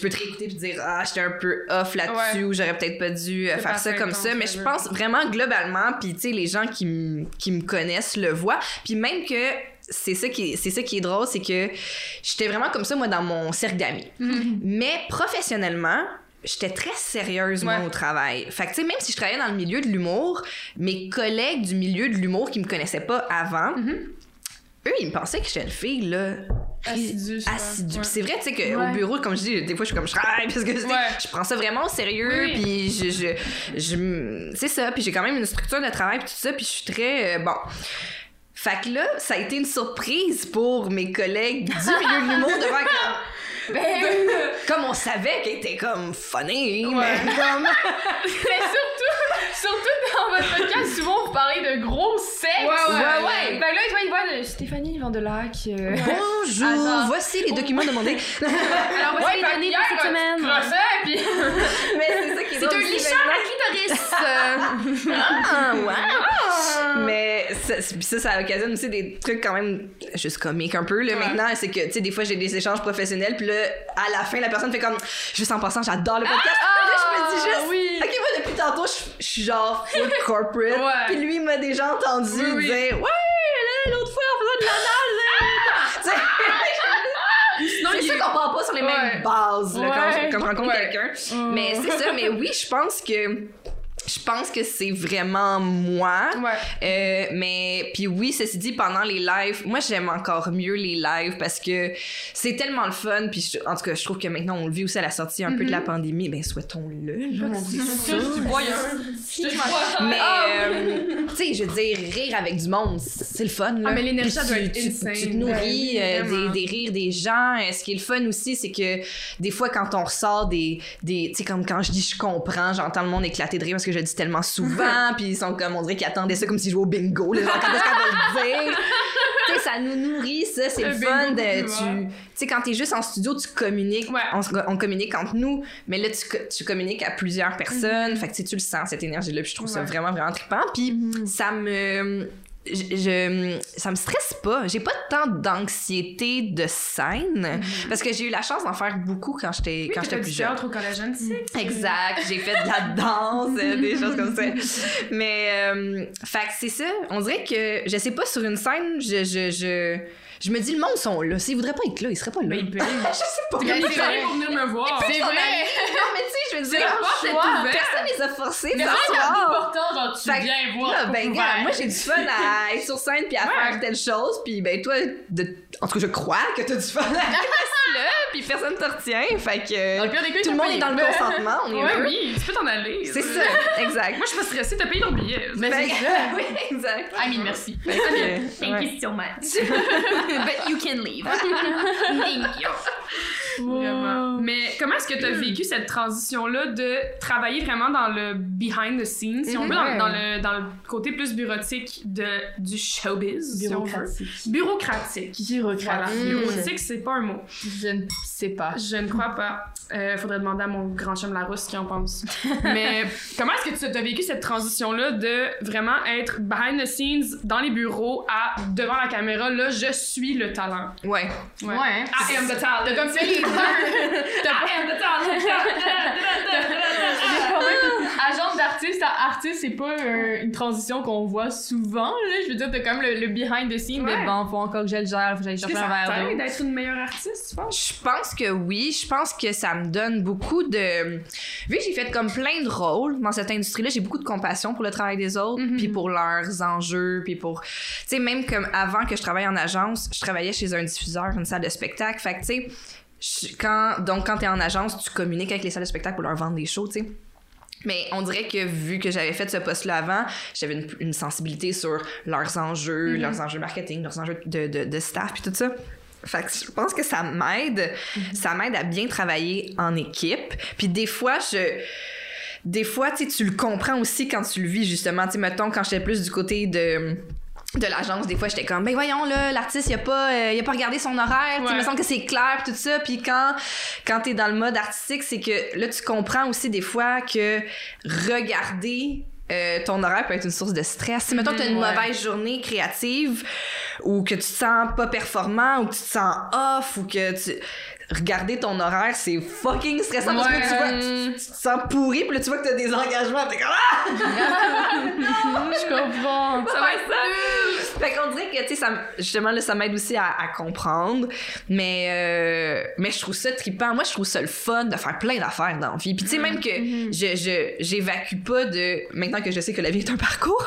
peux te réécouter et dire « Ah, j'étais un peu off là-dessus ou j'aurais peut-être pas dû faire ça comme ça. » Mais je pense vraiment globalement, puis tu sais, les gens qui me connaissent le voient. Puis même que... C'est ça qui est drôle, c'est que j'étais vraiment comme ça, moi, dans mon cercle d'amis. Mm-hmm. Mais professionnellement... J'étais très sérieuse, moi, au travail. Fait que, tu sais, même si je travaillais dans le milieu de l'humour, mes collègues du milieu de l'humour qui me connaissaient pas avant, eux, ils me pensaient que j'étais une fille, là... assidue. C'est vrai, tu sais, qu'au bureau, comme je dis, des fois, je suis comme je travaille, parce que je prends ça vraiment au sérieux, puis je c'est ça, puis j'ai quand même une structure de travail, puis tout ça, puis je suis très... bon... Fait que là, ça a été une surprise pour mes collègues du milieu de l'humour de voir que... comme on savait qu'elle était comme funny, mais comme... mais surtout dans votre podcast, souvent vous parlez de gros sexe. Ben là, toi, ils voient Stéphanie Vandela qui... Bonjour, voici les documents demandés. Alors, voici les données pour cette semaine. Mais c'est ça qui est... C'est un lichard à clitoris. Mais ça occasionne aussi des trucs quand même juste comiques un peu là maintenant, c'est que tu sais des fois j'ai des échanges professionnels puis là à la fin la personne fait comme juste en passant j'adore le podcast, là, je me dis juste OK, moi depuis tantôt je suis genre full corporate puis lui il m'a déjà entendu dire l'autre fois en faisant de l'anal sinon c'est sûr qu'on parle pas sur les mêmes bases là, quand je rencontre quelqu'un mais c'est ça, mais oui je pense que c'est vraiment moi. Mais puis oui, ceci dit, pendant les lives, moi j'aime encore mieux les lives parce que c'est tellement le fun. Puis en tout cas, je trouve que maintenant on le vit aussi à la sortie un peu de la pandémie. Ben souhaitons-le. Mais tu sais, je veux dire, rire avec du monde, c'est le fun. Là. Ah, mais l'énergie doit être insane. Tu te nourris des rires des gens. Ce qui est le fun aussi, c'est que des fois quand on ressort des tu sais comme quand je dis je comprends, j'entends le monde éclater de rire parce que je le dis tellement souvent, puis ils sont comme, on dirait qu'ils attendaient ça comme s'ils jouaient au bingo, les gens, quand est-ce qu'elle va le dire? Tu sais, ça nous nourrit, ça, c'est le fun. Tu sais, quand t'es juste en studio, tu communiques, on communique entre nous, mais là, tu communiques à plusieurs personnes, fait que tu le sens, cette énergie-là, puis je trouve ça vraiment, vraiment trippant, puis ça me stresse pas. J'ai pas tant d'anxiété de scène parce que j'ai eu la chance d'en faire beaucoup quand j'étais plus jeune. Théâtre au collège, exact. J'ai fait de la danse, des choses comme ça. Mais fait que c'est ça. On dirait que je sais pas sur une scène, je me dis le monde sont là. S'ils voudraient pas être là, ils seraient pas là. Mais ils peuvent. Je sais pas. Ils peuvent venir me voir. C'est vrai. Non mais tu sais, je veux dire, personne les a forcés. Mais genre tu viens voir. Ben gars, moi j'ai du fun à être sur scène puis à faire telle chose, puis ben toi en tout cas je crois que t'as du fun à rester là puis personne te retient, fait que tout le monde est dans le consentement, on est heureux. Oui, tu peux t'en aller. C'est ça, exact. Moi je suis pas stressée, t'as payé ton billet. Mais c'est ça. Oui, exact. I mean, merci. Thank you so much. But you can leave. Thank you. Wow. Vraiment. Mais comment est-ce que tu as vécu cette transition-là de travailler vraiment dans le behind the scenes, si on veut, dans le côté plus bureautique du showbiz, si on veut. Bureaucratique. Bureautique, c'est pas un mot. Je ne sais pas. Je ne crois pas. Faudrait demander à mon grand chum Larousse ce qu'il en pense. Mais comment est-ce que tu as vécu cette transition-là de vraiment être behind the scenes, dans les bureaux, à devant la caméra, là, je suis le talent. Ouais. I am the talent. Comme agent d'artiste à artiste, c'est pas une transition qu'on voit souvent. Là. Je veux dire, t'as comme le behind the scenes, mais bon, faut encore que je le gère, faut que j'aille chercher un verre d'eau. D'être une meilleure artiste, tu penses? Je pense que oui. Je pense que ça me donne beaucoup de... Vu que j'ai fait comme plein de rôles dans cette industrie-là, j'ai beaucoup de compassion pour le travail des autres, puis pour leurs enjeux, puis pour... Tu sais, même comme avant que je travaille en agence, je travaillais chez un diffuseur, une salle de spectacle. Fait que, tu sais... Quand t'es en agence, tu communiques avec les salles de spectacle pour leur vendre des shows, tu sais. Mais on dirait que vu que j'avais fait ce poste-là avant, j'avais une sensibilité sur leurs enjeux, leurs enjeux marketing, leurs enjeux de staff puis tout ça. Fait que je pense que ça m'aide. Ça m'aide à bien travailler en équipe. Puis des fois, tu le comprends aussi quand tu le vis, justement. Tu sais, mettons, quand j'étais plus du côté de... de l'agence, des fois j'étais comme ben voyons là, l'artiste il a pas regardé son horaire, ouais. Il me semble que c'est clair tout ça, puis quand t'es dans le mode artistique, c'est que là tu comprends aussi des fois que regarder ton horaire peut être une source de stress. Si mettons que t'as une mauvaise journée créative ou que tu te sens pas performant ou que tu te sens off ou que tu... Regarder ton horaire, c'est fucking stressant parce que tu te sens pourri, puis là tu vois que t'as des engagements, t'es comme non, je comprends. Ça va être ça. Fait qu'on dirait que tu sais ça, justement là ça m'aide aussi à comprendre, mais je trouve ça trippant. Moi je trouve ça le fun de faire plein d'affaires dans la vie. Puis tu sais même que j'évacue pas de maintenant que je sais que la vie est un parcours,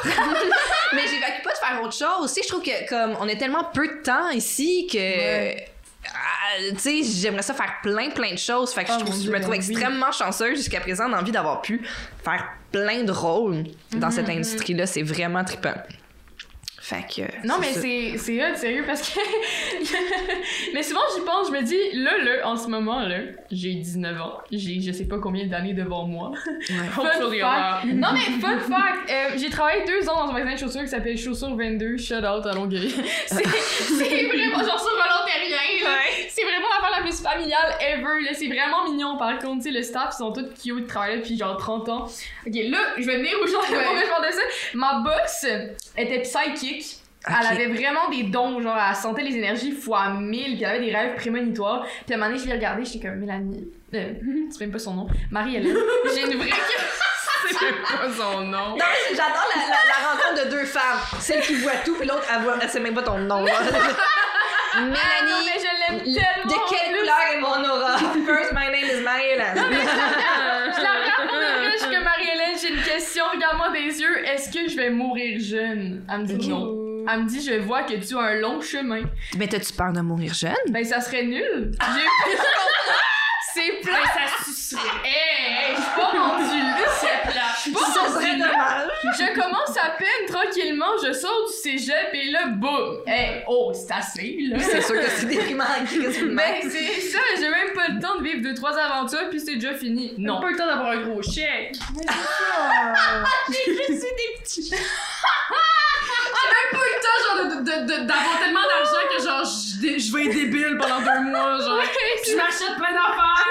mais j'évacue pas de faire autre chose. Tu sais je trouve que comme on a tellement peu de temps ici que tu sais, j'aimerais ça faire plein de choses. Fait que je me trouve extrêmement chanceuse jusqu'à présent d'envie d'avoir pu faire plein de rôles dans cette industrie-là. C'est vraiment trippant. Fait que... Non, mais c'est hot, sérieux, parce que... mais souvent, j'y pense, je me dis, là, en ce moment, là, j'ai 19 ans, j'ai je sais pas combien d'années devant moi. Ouais. Fun fact. Non, mais fun fact, j'ai travaillé 2 ans dans un magasin de chaussures qui s'appelle Chaussures 22, shout out à Longueuil. C'est vraiment genre sur volontérien, là. C'est vraiment l'affaire la plus familiale ever, là. C'est vraiment mignon, par contre, tu sais, le staff, ils sont tous cute, travaillent depuis genre 30 ans. OK, là, je vais venir au genre de ça. Ma boss était psychique. Okay. Elle avait vraiment des dons, genre elle sentait les énergies fois 1000, puis elle avait des rêves prémonitoires. Puis à un moment donné, je l'ai regardée, j'étais comme Mélanie. C'est même pas son nom. Marie-Hélène. J'ai une vraie. C'est même pas son nom. Non, j'adore la rencontre de deux femmes. Celle qui voit tout, puis l'autre, elle sait même pas ton nom. Mélanie. Non, mais je l'aime tellement. De quelle couleur est mon aura? First, my name is Marie-Hélène. Non, mais je la regarde pour le vrai, je suis comme Marie-Hélène, j'ai une question, regarde-moi des yeux, est-ce que je vais mourir jeune? Elle me dit non. Elle me dit, je vois que tu as un long chemin. Mais t'as-tu peur de mourir jeune? Ben, ça serait nul. J'ai peur. C'est plat. Ben, ça sucerait. Hey, je suis pas rendue là. C'est plat. Je suis pas rendue là. Je commence à peine, tranquillement, je sors du cégep et là, boum. Hey, oh, c'est assez, là. C'est sûr que c'est déprimant. Ben, c'est ça. J'ai même pas le temps de vivre 2-3 aventures puis c'est déjà fini. Non. J'ai pas le temps d'avoir un gros chèque. J'ai juste eu des petits... d'avoir tellement d'argent que genre je vais être débile pendant 2 mois genre puis je m'achète plein d'affaires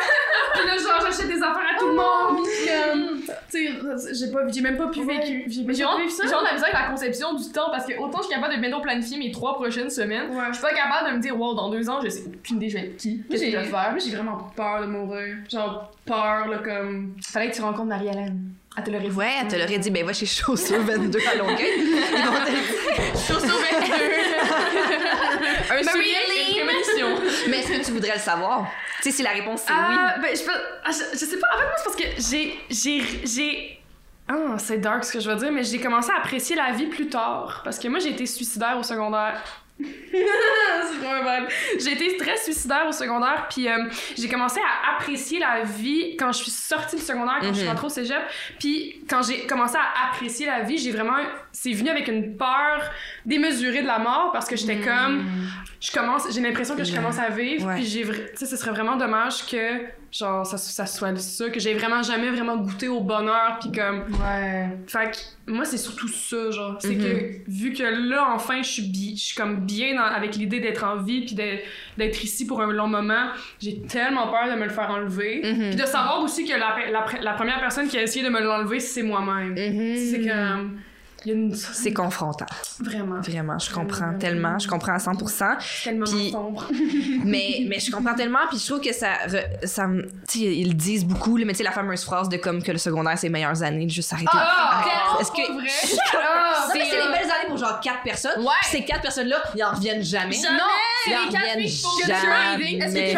puis là genre j'achète des affaires à tout le monde puis tu sais j'ai même pas pu vécu j'ai la misère avec la conception du temps parce que autant je suis capable de bientôt planifier mes 3 prochaines semaines je suis pas capable de me dire wow dans 2 ans je sais aucune idée je vais être qui qu'est-ce que je vais faire. Moi j'ai vraiment peur de mourir genre peur là comme fallait que tu rencontres Marie-Hélène. Elle te l'aurait dit. Ouais, elle te l'aurait dit, ben va chez Chaussures 22 à Longueuil. Ils vont te le dire. Chaussures 22. Un soulier, une commission. Mais est-ce que tu voudrais le savoir? Tu sais, si la réponse c'est oui. Ben, je sais pas. En fait, moi, c'est parce que c'est dark ce que je veux dire, mais j'ai commencé à apprécier la vie plus tard. Parce que moi, j'ai été suicidaire au secondaire. C'est vraiment mal. J'ai été très suicidaire au secondaire, puis j'ai commencé à apprécier la vie quand je suis sortie du secondaire, quand je suis rentrée au cégep, puis quand j'ai commencé à apprécier la vie, j'ai vraiment... C'est venu avec une peur démesurée de la mort, parce que j'étais comme... J'ai l'impression que je commence à vivre, puis ce serait vraiment dommage que genre ça soit ça, que j'ai vraiment jamais goûté au bonheur, puis comme... Fait que moi, c'est surtout ça, genre. C'est que vu que là, enfin, je suis comme bien avec l'idée d'être en vie, puis d'être ici pour un long moment, j'ai tellement peur de me le faire enlever, puis de savoir aussi que la première personne qui a essayé de me l'enlever, c'est moi-même. C'est comme... C'est confrontant. Vraiment, je comprends tellement. Je comprends à 100%. C'est tellement sombre. mais je comprends tellement, puis je trouve que ça tu sais, ils le disent beaucoup, mais tu sais, la fameuse phrase de comme que le secondaire, c'est les meilleures années, de juste s'arrêter. Est-ce que... Vrai? C'est les belles années pour genre 4 personnes. Ouais. Ces 4 personnes-là, ils en reviennent jamais. Non, ils en reviennent jamais. Est-ce que tu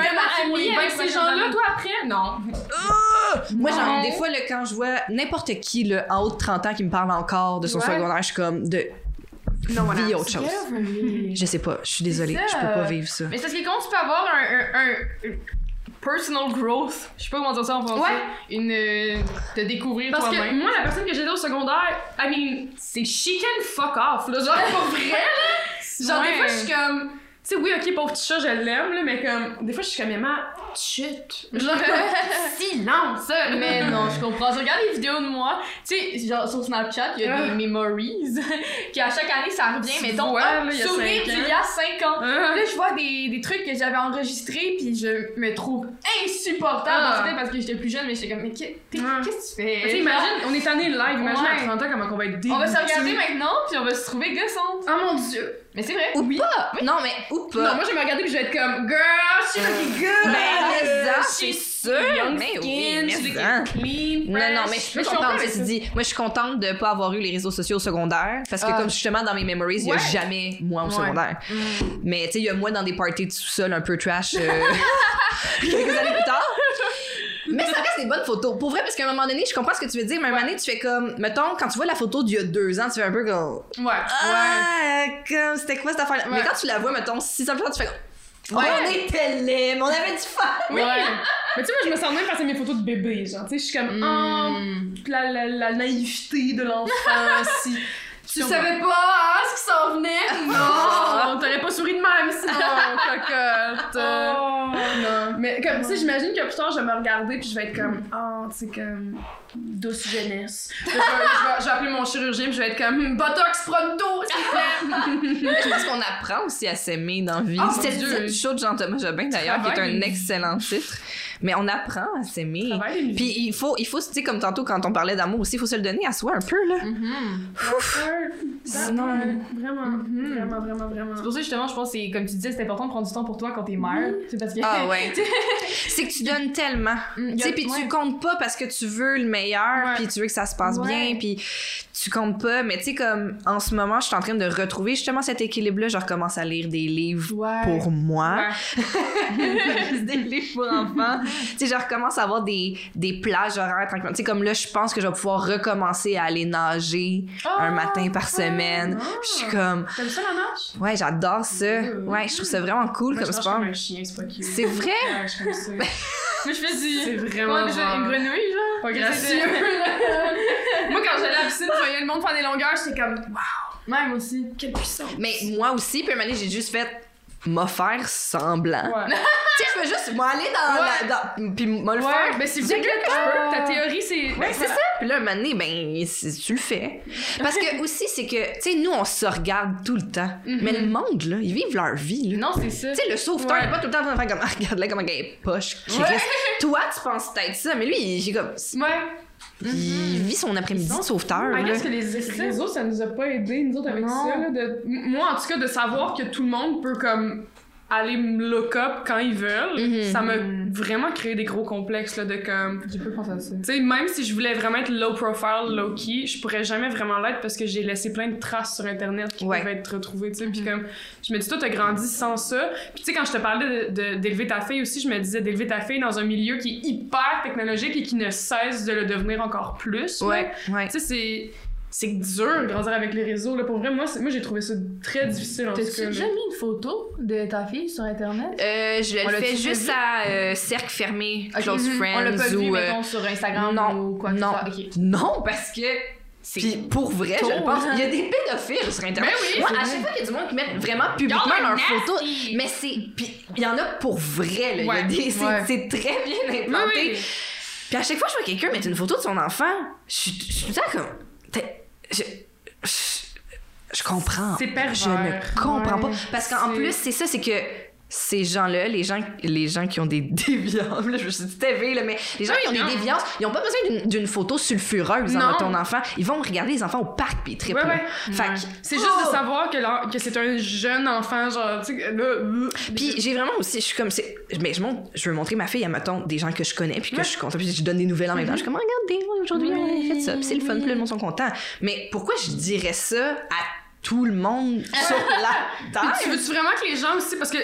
es avec ces gens-là, toi, après? Non. Moi, genre, des fois, là, quand je vois n'importe qui là, en haut de 30 ans qui me parle encore de son secondaire, je suis comme de vie autre chose. Je sais pas, je suis désolée, je peux pas vivre ça. Mais c'est parce que quand tu peux avoir un personal growth, je sais pas comment dire ça en français, te découvrir parce toi-même. Parce que moi, la personne que j'étais au secondaire, I mean, c'est chicken fuck off, là, genre, pas vrai, là. Genre, des fois, je suis comme... Tu sais, oui, ok, pauvre petit chat, je l'aime, là, mais comme, des fois, je suis comme, Emma, chut! Genre, silence! Mais non, je comprends. Je regarde les vidéos de moi, tu sais, genre, sur Snapchat, il y a des memories, qui à chaque année, ça revient, tu mettons, sourire d'il y a 5 ans. Là, je vois des trucs que j'avais enregistrés, pis je me trouve insupportable, parce que j'étais plus jeune, mais j'étais comme, mais qu'est-ce que tu fais? Tu sais, imagine, on est en live, imagine à 30 ans comment on va être dégoûté. On va se regarder maintenant, pis on va se trouver gossante. Oh mon Dieu! Mais c'est vrai. Ou pas! Non, mais ou pas! Non, moi je vais me regarder pis je vais être comme girl, je suis looking good! Mais ça, je suis sûre! Mais oui, mais non, non, mais je suis contente, je te dis. Moi je suis contente de pas avoir eu les réseaux sociaux secondaires parce que comme justement dans mes memories, il y a jamais moi au secondaire. Mais tu sais, il y a moi dans des parties tout seul un peu trash quelques années plus tard. Mais ça reste des bonnes photos. Pour vrai, parce qu'à un moment donné, je comprends ce que tu veux dire, mais à un moment donné, tu fais comme, mettons, quand tu vois la photo d'il y a 2 ans, tu fais un peu comme, comme, c'était quoi cette affaire-là? Ouais. Mais quand tu la vois, mettons, 600 plus tard, tu fais comme, on était laid, mais on avait du fun! Ouais. Mais tu sais, moi, je me sens même passer mes photos de bébé, genre, tu sais, je suis comme, la naïveté de l'enfant, si. Tu savais pas ce qui s'en venait? Non! On t'aurait pas souri de même sinon, cocotte! Non! Mais comme, tu sais, j'imagine que plus tard, je vais me regarder puis je vais être comme, tu sais, comme, douce jeunesse. Je vais appeler mon chirurgien puis je vais être comme, botox pronto, s'il vous plaît! Je pense qu'on apprend aussi à s'aimer dans la vie. C'était le titre chaud de Jean-Thomas Jobin d'ailleurs, qui est un excellent titre. Mais on apprend à s'aimer. Puis il faut tu sais, comme tantôt, quand on parlait d'amour aussi, il faut se le donner à soi un peu, là. Sinon, vraiment. C'est pour ça, justement, je pense que c'est, comme tu disais, c'est important de prendre du temps pour toi quand t'es mère. C'est parce que. C'est que tu donnes tellement. Tu sais, puis tu comptes pas parce que tu veux le meilleur, puis tu veux que ça se passe bien, puis tu comptes pas. Mais tu sais, comme en ce moment, je suis en train de retrouver justement cet équilibre-là. Je recommence à lire des livres pour moi. Des livres pour enfants. Tu sais, je recommence à avoir des plages horaires tranquillement. Tu sais, comme là, je pense que je vais pouvoir recommencer à aller nager un matin par semaine. Je suis comme. T'aimes ça la marche? Ouais, j'adore ça. Ouais, je trouve ça vraiment cool comme sport. Moi, je suis un chien, c'est pas cool. C'est vrai? Ouais, je suis comme ça. Moi, je fais du. C'est vraiment. Déjà une grenouille, genre. Pas gracieux. Moi, quand j'allais à la piscine, je voyais le monde faire des longueurs, j'étais comme, waouh! Ouais, moi aussi. Quelle puissance. Mais moi aussi, puis à un moment donné, j'ai juste fait. M'offrir semblant. Ouais. Tu sais, je peux juste m'aller dans puis me le faire. Ben, c'est vrai que tu peux. Ta théorie, c'est. Ouais, ben, c'est ça. Puis là, un moment donné, ben, tu le fais. Parce que aussi, c'est que, tu sais, nous, on se regarde tout le temps. Mais le monde, là, ils vivent leur vie, là. Non, c'est ça. Tu sais, le sauveteur, il est pas tout le temps en train de faire comme, regarde-là, comment elle est poche. Toi, tu penses peut-être ça, mais lui, j'ai comme. Il vit son après-midi sauveteur. Je pense que les réseaux, ça nous a pas aidés, nous autres, avec ça. Là, moi, en tout cas, de savoir que tout le monde peut comme aller me look up quand ils veulent, ça m'a vraiment créé des gros complexes là, de comme. J'ai pas pensé à ça. Tu sais, même si je voulais vraiment être low profile, low key, je pourrais jamais vraiment l'être parce que j'ai laissé plein de traces sur Internet qui pouvaient être retrouvées. Tu sais, puis comme. Je me dis, toi, t'as grandi sans ça. Puis tu sais, quand je te parlais d'élever ta fille aussi, je me disais d'élever ta fille dans un milieu qui est hyper technologique et qui ne cesse de le devenir encore plus. Tu sais, c'est dur de grandir avec les réseaux là. Pour vrai, moi j'ai trouvé ça très difficile en tout cas. T'as-tu déjà mis une photo de ta fille sur Internet? Je le fais juste à cercle fermé, close friends. On l'a pas vu, mettons, sur Instagram ou quoi que ce soit. Non, parce que... Puis pour vrai, je le pense, il y a des pédophiles sur Internet. Ben oui, moi, à chaque fois qu'il y a du monde qui met vraiment publiquement leurs photos, mais c'est... Puis il y en a pour vrai, là. C'est très bien implanté. Puis à chaque fois que je vois quelqu'un mettre une photo de son enfant, je suis tout le temps comme... Je comprends. C'est pervers. Je ne comprends pas. Parce qu'en plus, c'est ça, c'est que ces gens-là, les gens qui ont des déviances, là, je me suis dit TV, là, mais les gens qui ont des déviances, ils n'ont pas besoin d'une photo sulfureuse de ton enfant. Ils vont regarder les enfants au parc puis ils trippent. C'est juste de savoir que c'est un jeune enfant, genre, tu sais, là. Puis j'ai vraiment aussi, je suis comme, mais je veux montrer ma fille à, mettons, des gens que je connais puis que je suis contente. Puis je donne des nouvelles en même temps. Je suis comme, regardez, aujourd'hui, on a fait ça. Puis c'est le fun, puis le monde sont contents. Mais pourquoi je dirais ça à tout le monde sur la terre? Tu veux-tu vraiment que les gens aussi... Parce que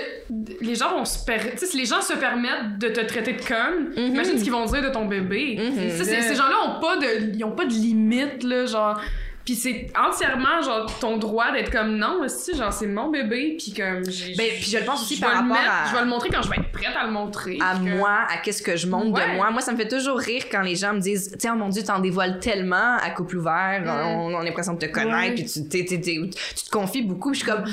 les gens vont se... Tu sais, si les gens se permettent de te traiter de conne, imagine ce qu'ils vont dire de ton bébé. Ces gens-là ont pas de limite, là, genre... Puis c'est entièrement genre ton droit d'être comme non aussi, genre c'est mon bébé, puis comme puis je le pense aussi par rapport à je vais le montrer quand je vais être prête à le montrer à moi, à qu'est-ce que je montre de moi. Moi ça me fait toujours rire quand les gens me disent tiens oh mon Dieu, t'en dévoiles tellement à couple ouvert, on a l'impression de te connaître, puis tu te confies beaucoup. Puis je suis comme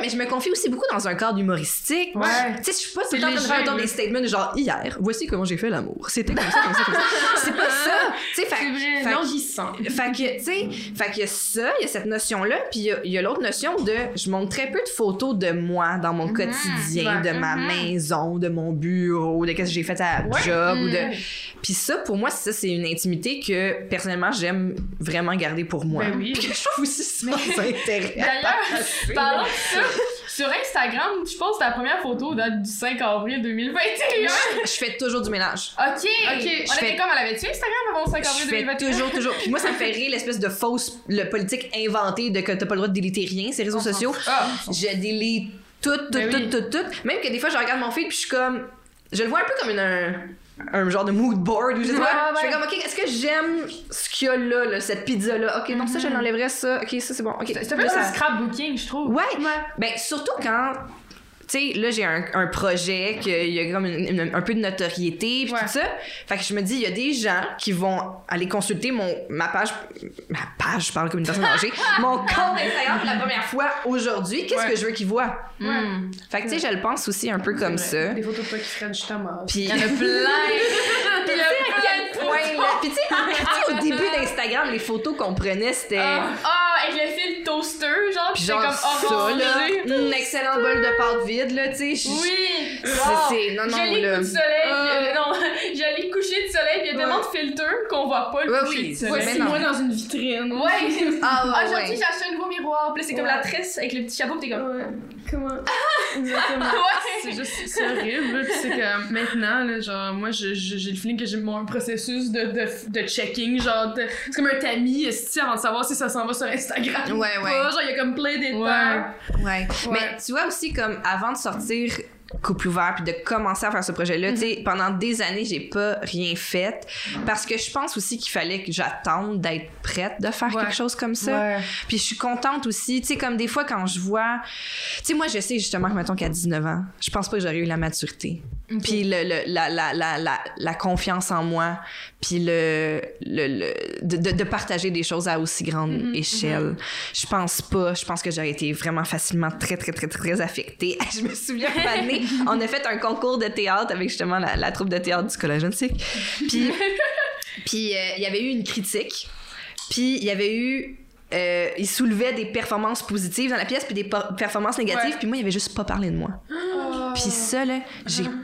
mais je me confie aussi beaucoup dans un cadre humoristique. Tu sais, je suis pas tout le temps en train de faire des statements genre hier, voici comment j'ai fait l'amour. C'était comme ça, comme ça, comme ça. C'est pas ça. Tu sais, fait qu'il y a ça, il y a cette notion-là, puis il y a l'autre notion de je montre très peu de photos de moi dans mon quotidien, de ma maison, de mon bureau, de qu'est-ce que j'ai fait à job ou de... Puis ça, pour moi, c'est une intimité que personnellement j'aime vraiment garder pour moi. Ben oui. Puis je trouve aussi ça intéressant. D'ailleurs, parlant de ça, sur Instagram, je pense que la première photo date du 5 avril 2021. Je fais toujours du ménage. OK. On était comme elle avait-tu Instagram avant le 5 avril 2021? Toujours. Puis moi, ça me fait rire l'espèce de fausse politique inventée de que t'as pas le droit de déliter rien, ces réseaux sociaux. Je délite tout. Même que des fois, je regarde mon feed puis je suis comme... Je le vois un peu comme un genre de mood board où je fais comme OK, est-ce que j'aime ce qu'il y a là, cette pizza là, OK, non, ça je l'enlèverais, ça, OK, ça c'est bon, OK. C'est un peu ça, scrapbooking, je trouve. Ouais. Ben surtout quand tu sais, là j'ai un projet qu'il y a comme un peu de notoriété puis tout ça, fait que je me dis il y a des gens qui vont aller consulter ma page, je parle comme une personne âgée, mon compte Instagram pour la première fois aujourd'hui, qu'est-ce que je veux qu'ils voient. Fait que tu sais, je le pense aussi un peu comme ça, des photos de toi qui freinent justement, puis il y en a plein. Puis tu sais, au début d'Instagram, les photos qu'on prenait c'était avec le fil toaster, genre, pis genre comme un excellent bol de pâte vide, là, tu sais. Oui! C'est joli coup de soleil, j'allais coucher de soleil, pis il y a tellement de filtres qu'on voit pas le coucher de soleil. Voici moi dans une vitrine. Aujourd'hui, j'ai acheté un nouveau miroir, pis là, c'est comme la tresse avec le petit chapeau, pis t'es comme... Comment? Exactement. C'est juste, c'est horrible, pis c'est que maintenant, là, genre, moi, j'ai le feeling que j'ai un processus de checking, genre, c'est comme un tamis, avant de savoir si ça s'en va sur Instagram. Genre, il y a comme plein d'étapes. Mais tu vois aussi, comme avant de sortir Couple ouvert puis de commencer à faire ce projet-là, tu sais, pendant des années, j'ai pas rien fait parce que je pense aussi qu'il fallait que j'attende d'être prête de faire quelque chose comme ça. Puis je suis contente aussi, tu sais, comme des fois quand je vois, tu sais, moi je sais justement que mettons qu'à 19 ans, je pense pas que j'aurais eu la maturité. Puis la confiance en moi, puis de partager des choses à aussi grande échelle. Je pense pas, je pense que j'aurais été vraiment facilement très affectée. Je me souviens pas de on a fait un concours de théâtre avec justement la troupe de théâtre du Collège Antique. Puis il y avait eu une critique. Puis il y avait eu... il soulevait des performances positives dans la pièce puis des performances négatives, puis moi il avait juste pas parlé de moi. Puis ça là,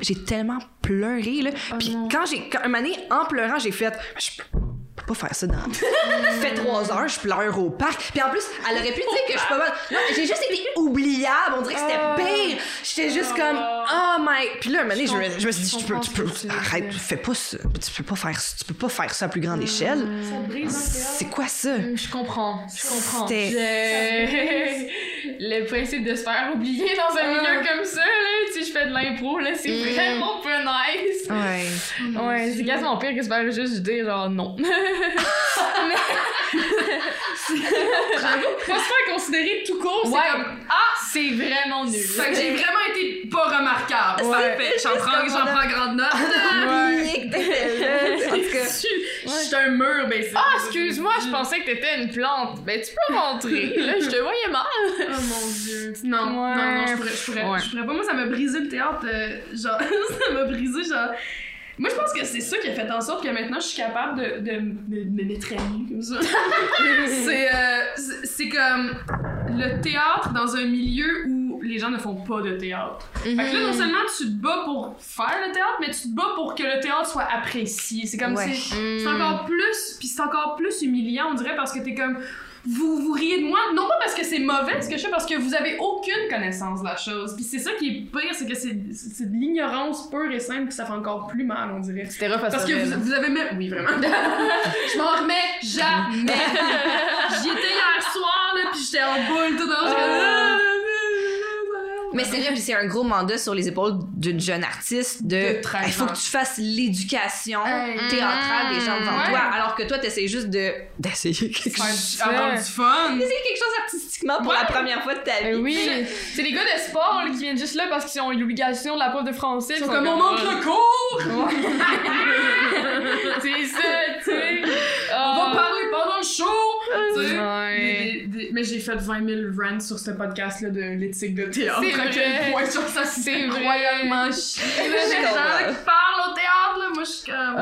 j'ai tellement pleuré là. Puis quand une année en pleurant, j'ai fait pas faire ça dans... fait 3 heures, je pleure au parc. Puis en plus, elle aurait pu dire que je suis pas mal... Non, j'ai juste été oubliable. On dirait que c'était pire. J'étais juste comme... Oh my... Puis là, un moment donné, je me suis dit, tu peux... Arrête, fais pas ça. Tu peux pas faire ça à plus grande échelle. Ça brise. C'est quoi ça? Je comprends. C'était... Le principe de se faire oublier dans un milieu comme ça, là, si je fais de l'impro, là, c'est vraiment peu nice. Ouais, c'est quasiment pire que se faire juste dire genre non. Pas se faire considérer tout court, c'est comme c'est vraiment nul. Fait que j'ai vraiment été pas remarquable. J'en prends grande note. En tout cas, je suis un mur, ben c'est... excuse-moi, je pensais que t'étais une plante. Ben tu peux rentrer, là, je te voyais mal. Oh mon Dieu. Non, je pourrais pas. Moi, ça m'a brisé le théâtre, genre, ça m'a brisé, genre... Moi, je pense que c'est ça qui a fait en sorte que maintenant, je suis capable de m'être amie comme ça. C'est comme le théâtre dans un milieu où les gens ne font pas de théâtre. Fait que là, non seulement tu te bats pour faire le théâtre, mais tu te bats pour que le théâtre soit apprécié. C'est comme c'est encore plus, puis c'est encore plus humiliant, on dirait, parce que t'es comme... Vous riez de moi, non pas parce que c'est mauvais ce que je fais, parce que vous avez aucune connaissance de la chose. Puis c'est ça qui est pire, c'est que c'est de l'ignorance pure et simple, puis ça fait encore plus mal, on dirait. C'était rough à parce que vous avez même... Oui, vraiment. Je m'en remets jamais. J'y étais hier soir, là, puis j'étais en boule tout dans le... Mais c'est vrai que c'est un gros mandat sur les épaules d'une jeune artiste de il faut que tu fasses l'éducation théâtrale des gens devant toi, alors que toi t'essayes juste d'essayer quelque chose, avoir du fun, d'essayer quelque chose artistiquement pour la première fois de ta vie. Oui, c'est les gars de sport là, qui viennent juste là parce qu'ils ont l'obligation de la prof de français. Ils sont comme on monte le cours. C'est ça, tu sais. On va parler pendant le show. Mais j'ai fait 20 000 rants sur ce podcast-là de l'éthique de théâtre. C'est vrai. Ouais, sur ça, c'est incroyablement chiant. Les gens qui parlent au théâtre, là, moi, je suis comme...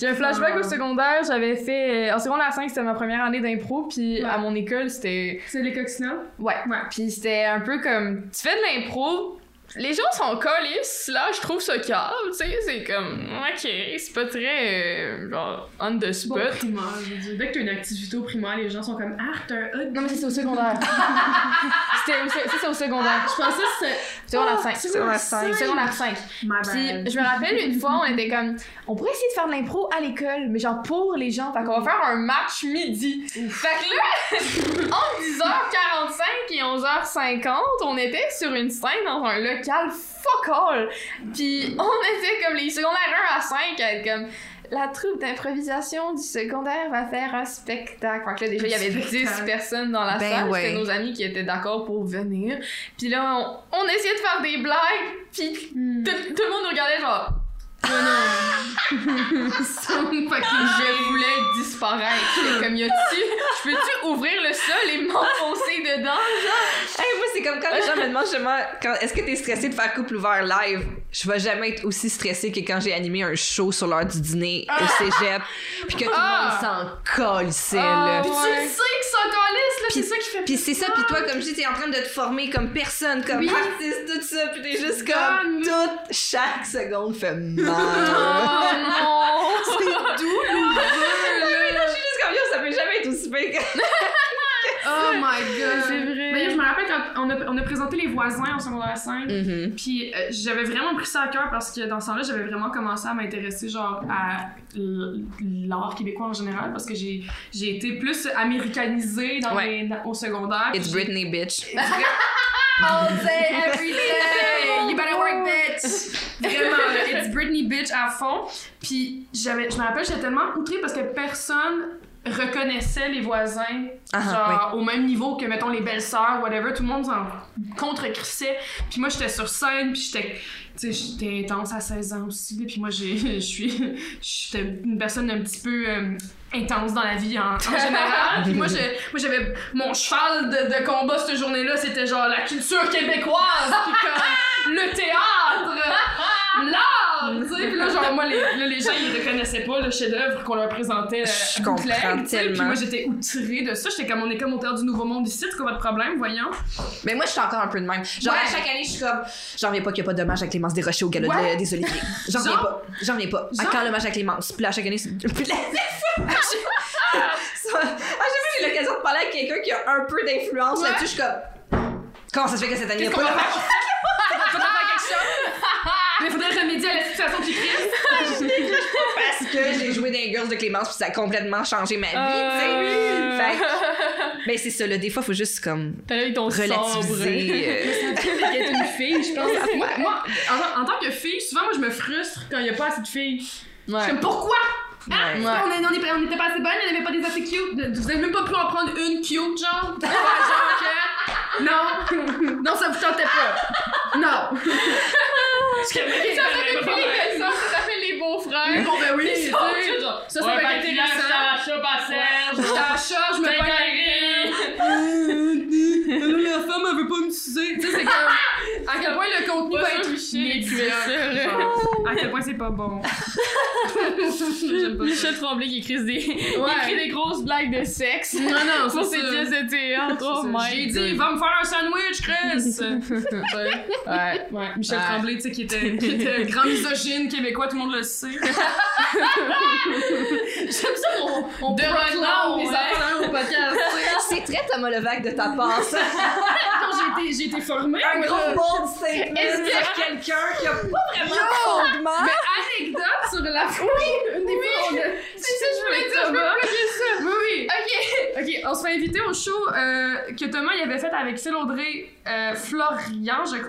J'ai un flashback au secondaire. J'avais fait... En secondaire 5, c'était ma première année d'impro. Puis à mon école, c'était... C'est les coccinelles? Ouais. Puis c'était un peu comme... Tu fais de l'impro... Les gens sont colisses, là, je trouve ça calme, tu sais, c'est comme, ok, c'est pas très, genre, on the spot. Bon, primaire, je veux dire, dès que t'as une activité au primaire, les gens sont comme, ah, t'as un hot. Non, mais c'est au secondaire. C'est au secondaire. Je pensais que c'était... Secondaire 5. Puis, je me rappelle, une fois, on était comme, on pourrait essayer de faire de l'impro à l'école, mais genre pour les gens, fait qu'on va faire un match midi. Fait que là, entre 10h45 et 11h50, on était sur une scène dans un local. Fuck all! Pis on était comme les secondaires 1 à 5 à être comme la troupe d'improvisation du secondaire va faire un spectacle. Fait que là, déjà, il y avait 10 personnes dans la salle. Ouais. C'était nos amis qui étaient d'accord pour venir. Pis là, on essayait de faire des blagues. Pis tout le monde nous regardait genre. Oh non! Fait que je voulais disparaître. Comme peux-tu ouvrir le sol et m'enfoncer dedans, genre? Hey, moi, c'est comme quand les gens me demandent justement est-ce que t'es stressée de faire couple ouvert live? Je vais jamais être aussi stressée que quand j'ai animé un show sur l'heure du dîner au cégep. Puis que tout le monde s'en colissait, là. Puis tu le sais qu'ils s'en collissent, là. Pis, c'est ça qui fait. Puis c'est ça, puis toi, comme je dis, t'es en train de te former comme personne, comme artiste, tout ça. Puis t'es juste comme. Toute chaque seconde fait mal. Oh non! C'est douloureux! Mais là, je suis juste comme ça peut jamais être aussi pire que... Oh my god! C'est vrai! Mais je me rappelle quand on a présenté Les Voisins en secondaire 5, puis j'avais vraiment pris ça à cœur parce que dans ce temps-là, j'avais vraiment commencé à m'intéresser genre à l'art québécois en général parce que j'ai été plus américanisée au secondaire. It's Britney, bitch! All day, every day! You better work, bitch! Vraiment, it's Britney, bitch à fond. Puis je me rappelle, j'étais tellement outrée parce que personne reconnaissait Les Voisins au même niveau que, mettons, Les Belles-Sœurs, whatever. Tout le monde s'en contre-crissait. Puis moi, j'étais sur scène, puis j'étais intense à 16 ans aussi. Puis moi, j'étais une personne un petit peu... intense dans la vie en général. Puis moi j'avais mon cheval de combat cette journée-là, c'était genre la culture québécoise, puis comme le théâtre, l'art, tu sais. Puis là genre moi les gens ils reconnaissaient pas le chef-d'œuvre qu'on leur présentait. Je comprends tellement. Puis moi j'étais outrée de ça, j'étais comme on est comme au Théâtre du Nouveau Monde ici, c'est quoi votre problème, voyons. Mais moi je suis encore un peu de même. Genre à chaque année je suis comme j'en reviens pas qu'il y a pas de match avec Clémence DesRochers au gala des Oliviers. J'en reviens pas. À quand le match avec Clémence? Puis à chaque année c'est j'ai l'occasion de parler à quelqu'un qui a un peu d'influence là-dessus, je suis comme comment ça se fait que cette année il faudrait faire quelque chose, mais il faudrait remédier à la situation qui crise parce que j'ai joué dans les Girls de Clémence puis ça a complètement changé ma vie, tu sais. Mais c'est ça, là, des fois faut juste comme relativiser. D'être une fille, je pense. Moi en tant que fille souvent moi je me frustre quand il y a pas assez de filles. Je suis comme pourquoi? Ah! Ouais. On était pas assez bonnes, on avait pas des assez cute. Vous avez même pas pu en prendre une cute, genre? Non, ça vous tentait pas. Non. Ça fait les beaux-frères. Bon, ben oui, c'est ça. Ça va être intéressant. Je me bagarre. La femme, elle veut pas me sucer. Tu sais, c'est comme... À quel point le contenu va être médiocre. À quel point c'est pas bon. J'aime pas Michel Tremblay qui écrit des grosses blagues de sexe. Non, ça c'est pièces de théâtre. J'ai dit, va me faire un sandwich, Chris! Ouais. Michel Tremblay, tu sais, qui était grand misogyne québécois, tout le monde le sait. J'aime ça, on de relance les enfants au podcast. C'est très Thomas Levac de ta part, ça. J'ai été formée. Un gros bold statement sur quelqu'un qui a pas vraiment de fondement. Mais anecdote sur la... Oui, une des fois, on a... C'est ça, je voulais dire, je peux plugger ça. Oui. OK. OK, on se fait inviter au show que Thomas il avait fait avec Phil-Audrey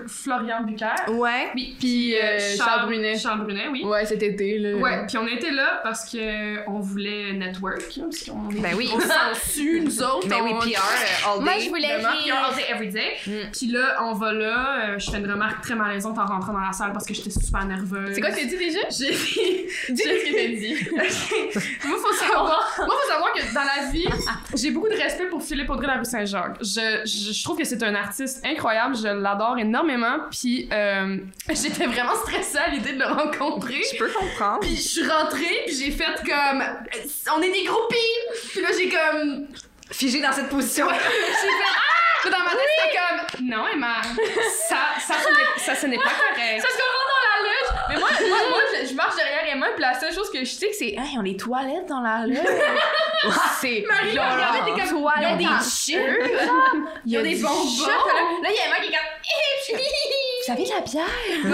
Florian Bucaire. Ouais. Puis Charles Brunet. Charles Brunet, oui. Ouais, cet été, là. Ouais, puis on était là parce qu'on voulait network. Là, parce qu'on est... Ben oui. On s'en su, nous autres. Ben oui, PR all day. Moi, je voulais PR all day, every day. Mm. Puis là, on va là. Je fais une remarque très malaisante en rentrant dans la salle parce que j'étais super nerveuse. C'est quoi que t'as dit déjà? J'ai dit... Dis ce que t'as dit. Okay. Moi, faut savoir que dans la vie, j'ai beaucoup de respect pour Philippe-Audrey Larrue-Saint-Jacques. Je trouve que c'est un artiste incroyable, je l'adore énormément, puis j'étais vraiment stressée à l'idée de le rencontrer. Je peux comprendre. Puis je suis rentrée, puis j'ai fait comme... On est des groupies! Puis là, j'ai comme... Figé dans cette position. J'ai fait... Ah! Dans ma tête, c'était comme... Non, Emma, ça ce n'est pas correct. Ça se comprend dans la lutte. Mais moi je marche derrière Emma, puis la seule chose que je sais, c'est... Hey, on est toilettes dans la lutte. C'est Marie Loublin, t'es comme toilettes, des chutes, il y a des bonbons. Là, il y a Emma qui est comme... Vous avez de la bière? Oui,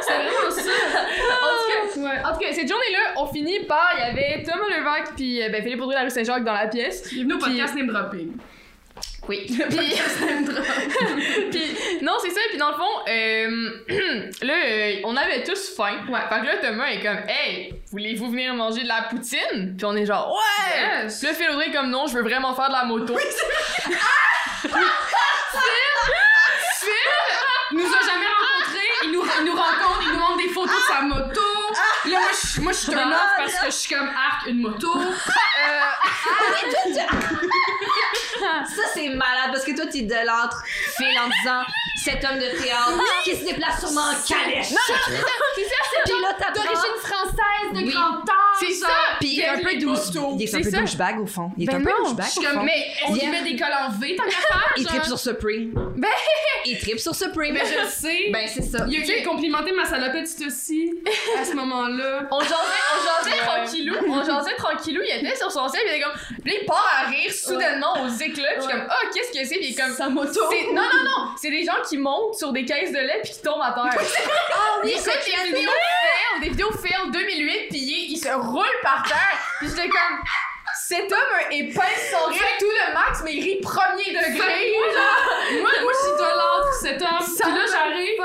c'est vraiment ça. En tout cas, cette journée-là, on finit par... Il y avait Thomas Levac, puis Philippe-Audrey Larrue-Saint-Jacques dans la pièce. Il est venu au podcast Name Dropping. Oui. Puis non, c'est ça. Puis dans le fond, là, on avait tous faim. Ouais. Fait que là, Thomas est comme, hey, voulez-vous venir manger de la poutine? Puis on est genre, ouais! Yes. Là, Phil-Audrey est comme, non, je veux vraiment faire de la moto. Oui, Phil nous a jamais rencontrés. Il nous rencontre, il nous montre des photos de sa moto. Là, moi, je suis turn off parce que je suis comme arc une moto. Ça, c'est malade parce que toi, t'idolâtres Phil en disant cet homme de théâtre qui se déplace sûrement en calèche. C'est ça, c'est ça. Là, d'origine française, de grande taille. C'est ça. Puis un peu douchebag. Il est un peu douchebag au fond. Il est un peu douchebag. Je suis comme, mais on lui met des cols en V, tant qu'à faire. Il tripe sur Supreme. Ben, il tripe sur Supreme. Ben, je le sais. Ben, c'est ça. Il a eu complimenté ma salopette aussi à ce moment-là. On jasait tranquillou. Il était sur son sel, il était comme, puis il part à rire soudainement aux éclats. Je suis comme, ah, qu'est-ce que c'est? Puis il est comme, sa moto. Non. C'est des gens qui montent sur des caisses de lait puis qui tombent à terre. Ah oui, c'est des vidéos fail en 2008, puis il se roule par terre. Puis j'étais comme, cet homme est pince son rire tout le max, mais il rit premier degré. Moi, je suis de l'autre, cet homme. Puis là, j'arrive,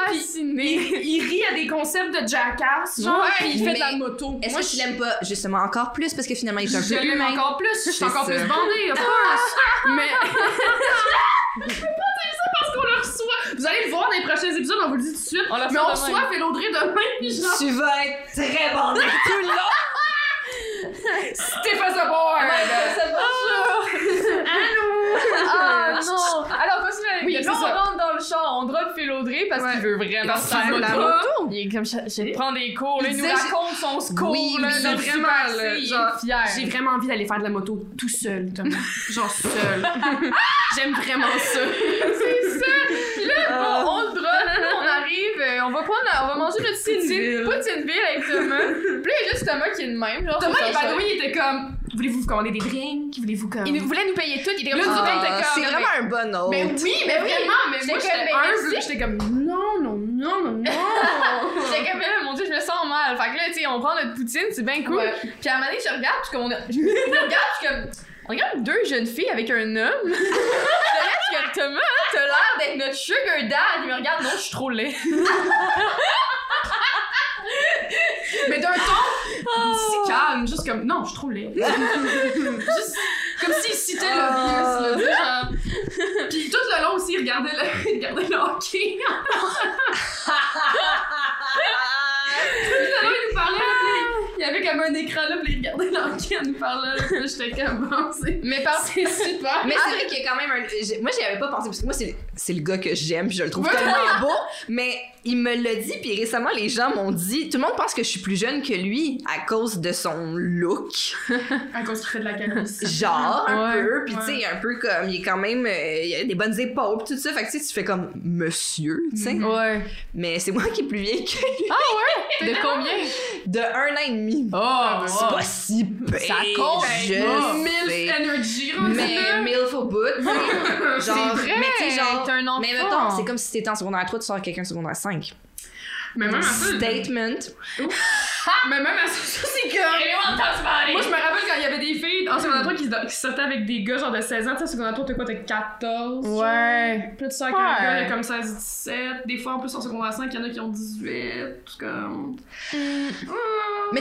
il rit à des concepts de Jackass, genre, puis il fait de la moto. Est-ce que tu l'aimes pas, justement, encore plus? Parce que finalement, il est un peu humain. Je l'aime encore plus. Je suis encore plus bandée, of course. Mais... je peux pas dire ça parce qu'on le reçoit. Vous allez le voir dans les prochains épisodes, on vous le dit tout de suite. Mais on reçoit Phil-Audrey demain, genre. Tu vas être très bandée tout le long. C'était pas ça pour Allô! Ah non! Alors, parce que là, on rentre dans le char, on drop Phil-Audrey parce qu'il veut vraiment faire la moto. Il est comme, je prends des cours, là, il nous raconte son score, là, c'est vraiment, genre, fier. J'ai vraiment envie d'aller faire de la moto tout seul, Thomas. Genre, seul. J'aime vraiment ça. C'est ça! Là, bon, on le drop, on arrive, on va manger notre Poutineville avec Thomas. Puis là, il y a juste Thomas qui est le même, genre. Thomas, il était comme, voulez-vous vous commander des drinks? Voulez-vous comme... Il voulait nous payer tout, il était comme... c'est vraiment un bon hôte. Mais oui, mais vraiment, mais moi, j'étais humble, j'étais comme, non. J'étais comme, mon Dieu, je me sens mal. Fait que là, tu sais, on prend notre poutine, c'est bien cool. Ouais. Puis à un moment donné, je regarde deux jeunes filles avec un homme. Je regarde que Thomas, t'as l'air d'être notre sugar dad. Il me regarde, non, je suis trop laid. Mais d'un ton, si calme, juste comme, non, je suis trop laid. Juste comme s'il citait le vieux, genre. Puis tout le long aussi, il regardait le hockey. Il nous parlait, il y avait comme un écran là, puis il regardait l'enquête, il nous parlait, là, j'étais comme, mais c'est super. Mais c'est vrai qu'il y a quand même un... Moi, j'y avais pas pensé, parce que moi, c'est le gars que j'aime, je le trouve tellement beau, mais il me l'a dit, puis récemment, les gens m'ont dit, tout le monde pense que je suis plus jeune que lui à cause de son look. À cause qu'il fait de la calvitie. Genre, un peu, puis tu sais, un peu comme, il est quand même, il a des bonnes épaules, tout ça, fait que tu sais, tu fais comme, monsieur, tu sais. Ouais. Mais c'est moi qui est plus vieille que lui. Ah ouais? De combien? De 1 an et demi. Oh, c'est pas si pire. Ça compte. Milf energy, mais milf au bout. C'est vrai. Mais tu sais, genre, t'es un enfant. Mais mettons, c'est comme si t'étais en secondaire 3, tu sors avec quelqu'un en secondaire 5. Mais même un peu. Statement. Mais même à ça, c'est comme... Moi, je me rappelle quand il y avait des filles en secondaire 3 qui sortaient avec des gars genre de 16 ans. Tu sais, en secondaire 3, t'es quoi? T'as 14? Ouais. Plus de ça qu'un gars, il y a comme 16, 17. Des fois, en plus, en secondaire 5, il y en a qui ont 18. Tout comme... Mais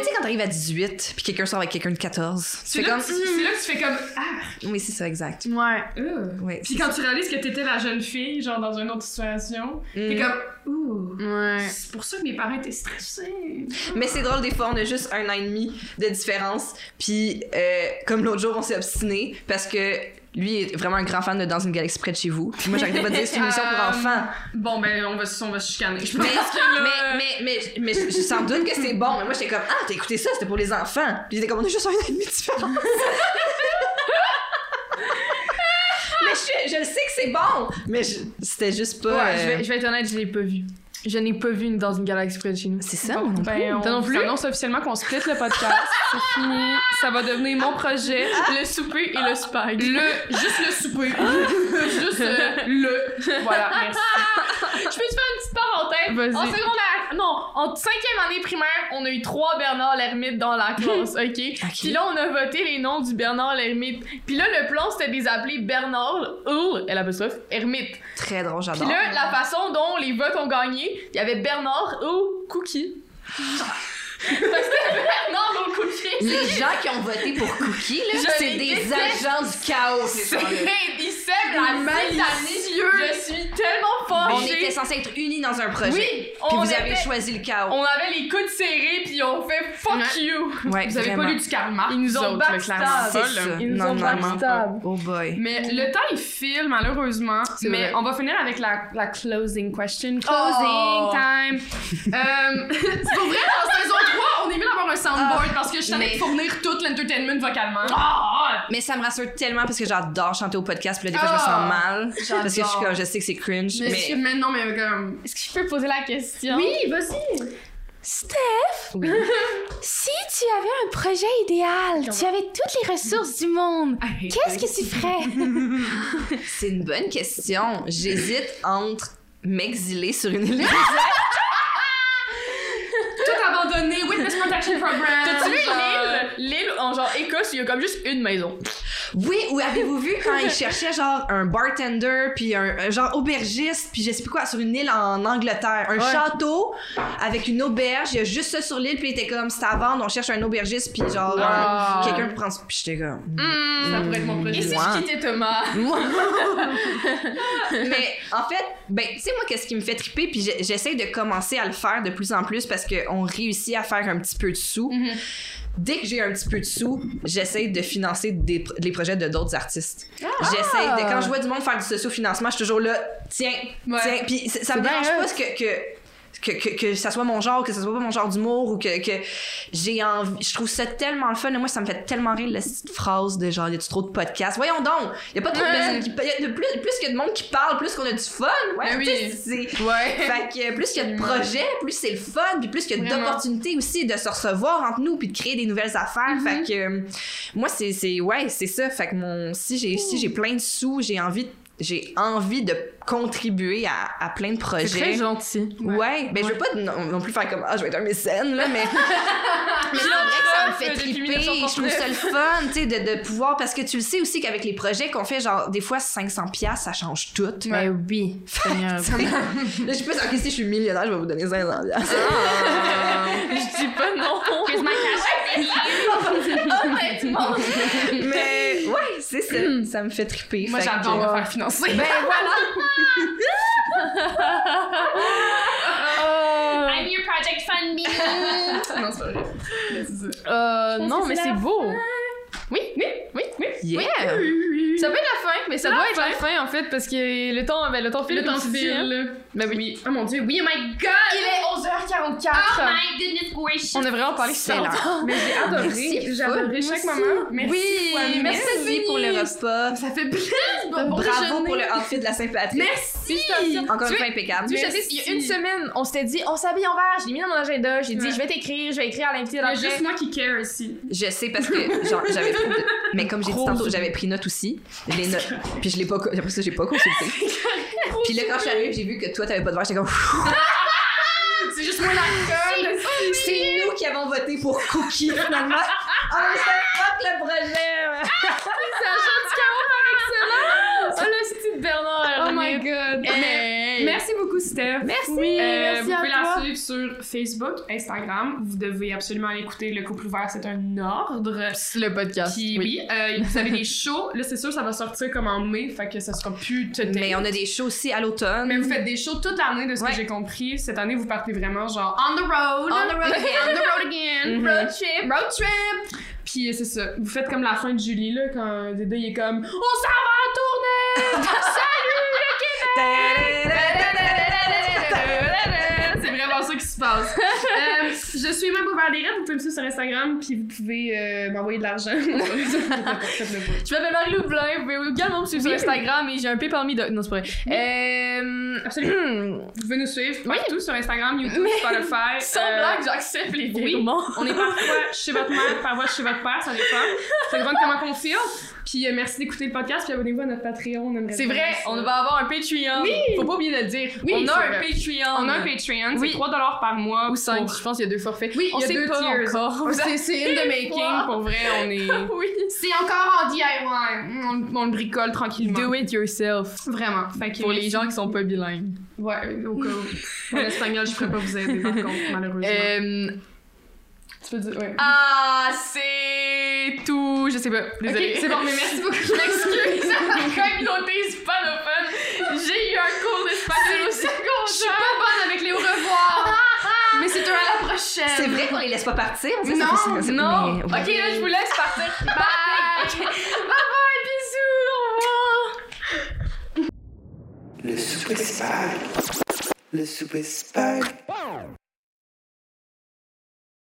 tu sais, quand t'arrives à 18, puis quelqu'un sort avec quelqu'un de 14, tu fais comme... C'est là que tu fais comme... Ah! Oui, c'est ça, exact. Ouais. Oui, puis quand tu réalises que t'étais la jeune fille, genre dans une autre situation, t'es comme... Ouh! Ouais. C'est pour ça que mes parents étaient stressés. Mais c'est drôle, des fois, on a juste 1 an et demi de différence. Puis, comme l'autre jour, on s'est obstinés parce que lui est vraiment un grand fan de Dans une galaxie près de chez vous. Puis moi, j'arrêtais pas de dire c'est une émission pour enfants. Bon, ben, on va se chicaner. Je pense que là... Mais je s'en doute que c'est bon. Mais moi, j'étais comme, ah, t'as écouté ça, c'était pour les enfants. Puis j'étais comme, on a juste 1 an et demi de différence. Mais je le sais que c'est bon. Mais c'était juste pas... Ouais, je vais être honnête, je l'ai pas vu. Je n'ai pas vu une Dans une galaxie près de chez nous. C'est ça, mon on annonce officiellement qu'on split le podcast. C'est fini. Ça va devenir mon projet, le souper et le spag. Juste le souper. Juste le. Voilà, merci. Je peux te faire une petite parenthèse? Vas-y. En secondaire, en 5e année primaire, on a eu 3 Bernard Lhermitte dans la classe, OK? Puis là, on a voté les noms du Bernard Lhermitte. Puis là, le plan, c'était de les appeler Bernard, Hermitte. Très drôle, j'adore. Puis là, la façon dont les votes ont gagné, il y avait Bernard au Cookie. C'était Bernard au Cookie. Les gens qui ont voté pour Cookie, là, c'est des agents du chaos. Ils sèment la malicieux. Je suis tellement forgée. On était censés être unis dans un projet. Oui, vous avez choisi le chaos. On avait les coudes serrés, puis on fait fuck you. Ouais, vous avez pas lu du Karl Marx. Ils nous ont backstab. Ils nous ont backstab. Oh boy. Mais le temps, il file, malheureusement. Mais on va finir avec la closing question. Closing time. C'est pour vrai, en saison 3, on est mieux d'avoir un soundboard parce que je savais fournir tout l'entertainment vocalement. Mais ça me rassure tellement parce que j'adore chanter au podcast. Puis là, des fois, je me sens mal. Parce que je sais que c'est cringe. Mais non, mais comme... Est-ce que je peux poser la question? Oui, vas-y! Steph, si tu avais un projet idéal, tu avais toutes les ressources du monde, qu'est-ce que tu ferais? C'est une bonne question. J'hésite entre m'exiler sur une île déserte... Tout abandonné, Witness Protection Program. T'as-tu vu l'île en genre Écosse, il y a comme juste une maison? Oui, ou avez-vous vu quand ils cherchaient genre un bartender, puis un genre aubergiste, puis je sais plus quoi, sur une île en Angleterre, un château avec une auberge, il y a juste ça sur l'île, puis il était comme c'est à vendre, on cherche un aubergiste, puis genre quelqu'un pour prendre ça, puis j'étais comme ça pourrait être mon projet. Et si je quittais Thomas? Mais en fait, ben tu sais moi qu'est-ce qui me fait triper, puis j'essaie de commencer à le faire de plus en plus parce que on réussit à faire un petit peu de sous. Dès que j'ai un petit peu de sous, j'essaie de financer les projets de d'autres artistes. J'essaie de, quand je vois du monde faire du socio-financement, je suis toujours là, tiens. Puis ça me dérange pas que ça soit mon genre, que ça soit pas mon genre d'humour, ou que j'ai envie. Je trouve ça tellement le fun. Et moi, ça me fait tellement rire la petite phrase de genre, y a-tu trop de podcasts? Voyons donc! Y a pas trop de personnes qui... Y a plus qu'il y a de monde qui parle, plus qu'on a du fun! Fait que plus qu'il y a de projets, plus c'est le fun, puis plus qu'il y a d'opportunités aussi de se recevoir entre nous, puis de créer des nouvelles affaires. Fait que... moi, c'est ça. Fait que si j'ai plein de sous, j'ai envie de contribuer à plein de projets. C'est très gentil. Ben je veux pas non plus faire comme je vais être un mécène là, mais mais c'est vrai que ça me fait triper, je trouve ça le fun, tu sais, de pouvoir, parce que tu le sais aussi qu'avec les projets qu'on fait, genre des fois 500$, ça change tout. Mais oui. Là je suis pas sûre que si je suis millionnaire, je vais vous donner 500$. Je dis pas non. Que je m'en cache. Mais ouais, c'est ça, ça me fait triper. Moi j'adore me faire financer. Ben voilà. I'm your project fund me. Non, c'est pas vrai. Non, mais c'est beau. Oui. Yeah. Oui. Ça peut être la fin, mais ça doit être la fin en fait parce que le temps file. Ben oui. Oh mon dieu, oui, oh my god! Il est 11h44. Oh my goodness gracious. On a vraiment parlé super longtemps. Mais j'ai adoré. J'ai adoré chaque moment. Merci pour le repas. Ça fait plaisir. Bravo pour le outfit de la Saint-Patrick. Merci. Encore une fois impeccable. Tu sais, il y a une semaine, on s'était dit, on s'habille en vert. Je l'ai mis dans mon agenda. J'ai dit, je vais t'écrire. Je vais écrire à l'invité. Il y a juste moi qui care ici. Je sais parce que j'avais. Mais comme j'ai dit tantôt, j'avais pris note aussi. Puis après ça, j'ai pas consulté. Puis là, quand je suis arrivée, j'ai vu que toi, t'avais pas de verre. J'étais comme... C'est juste moi la gueule. C'est nous qui avons voté voté pour Cookie, finalement. Oh, c'est le projet! Ça chante du chaos avec cela! Oh, le style Bernard! Oh my god! Merci beaucoup, Steph! Merci! Oui, merci vous pouvez la suivre sur Facebook, Instagram. Vous devez absolument aller écouter Le Couple Ouvert, c'est un ordre. C'est le podcast. Puis, oui. Vous avez des shows. Là, c'est sûr, ça va sortir comme en mai, fait que ça sera plus tout. Mais on a des shows aussi à l'automne. Mais vous faites des shows toute l'année, de ce que j'ai compris. Cette année, vous partez vraiment genre on the road again, on the road again, road trip, road trip. Puis c'est ça, vous faites comme la fin de Julie là quand Dédé il est comme on s'en va en tournée. Salut le Québec. C'est vraiment ça qui se passe. Je suis Emma Beaulieu-Lirette, vous pouvez me suivre sur Instagram puis vous pouvez m'envoyer de l'argent. Je m'appelle Marie Loublin, vous pouvez également me suivre sur Instagram et j'ai un peu parmi de... Non, c'est pas vrai. Absolument. Vous pouvez nous suivre partout sur Instagram, YouTube, Spotify. Sans blague, j'accepte les vidéos. Oui, on est parfois chez votre mère, parfois chez votre père, ça dépend. Ça dépend comment on file. Puis merci d'écouter le podcast, puis abonnez-vous à notre Patreon. C'est vrai, on va avoir un Patreon. Oui. Faut pas oublier de le dire. Oui, on a un Patreon. On a un Patreon, c'est $3 par mois. Ou 5, je pense qu'il y a 2 forfaits. Oui, on sait pas encore. C'est in the making, pour vrai, on est... Oui. C'est encore en DIY. On le bricole tranquillement. Do it yourself. Vraiment. Fait que pour les gens qui sont pas bilingues. Ouais, au cas où. En espagnol, je pourrais pas vous aider, par contre, malheureusement. Tu peux dire, ouais. Ah, c'est tout. Je sais pas. Désolée. Okay, c'est bon, mais merci beaucoup. Je m'excuse. Communauté hispanophone. J'ai eu un cours d'espagnol au secondaire. Je suis pas bonne avec les au revoir. Mais c'est un à la prochaine. C'est vrai qu'on les laisse pas partir. On non, ça non. Mais, ouais. Ok, là, je vous laisse partir. Bye. Okay. Bye bye, bisous. Au revoir. Le souper spag. Le souper spag.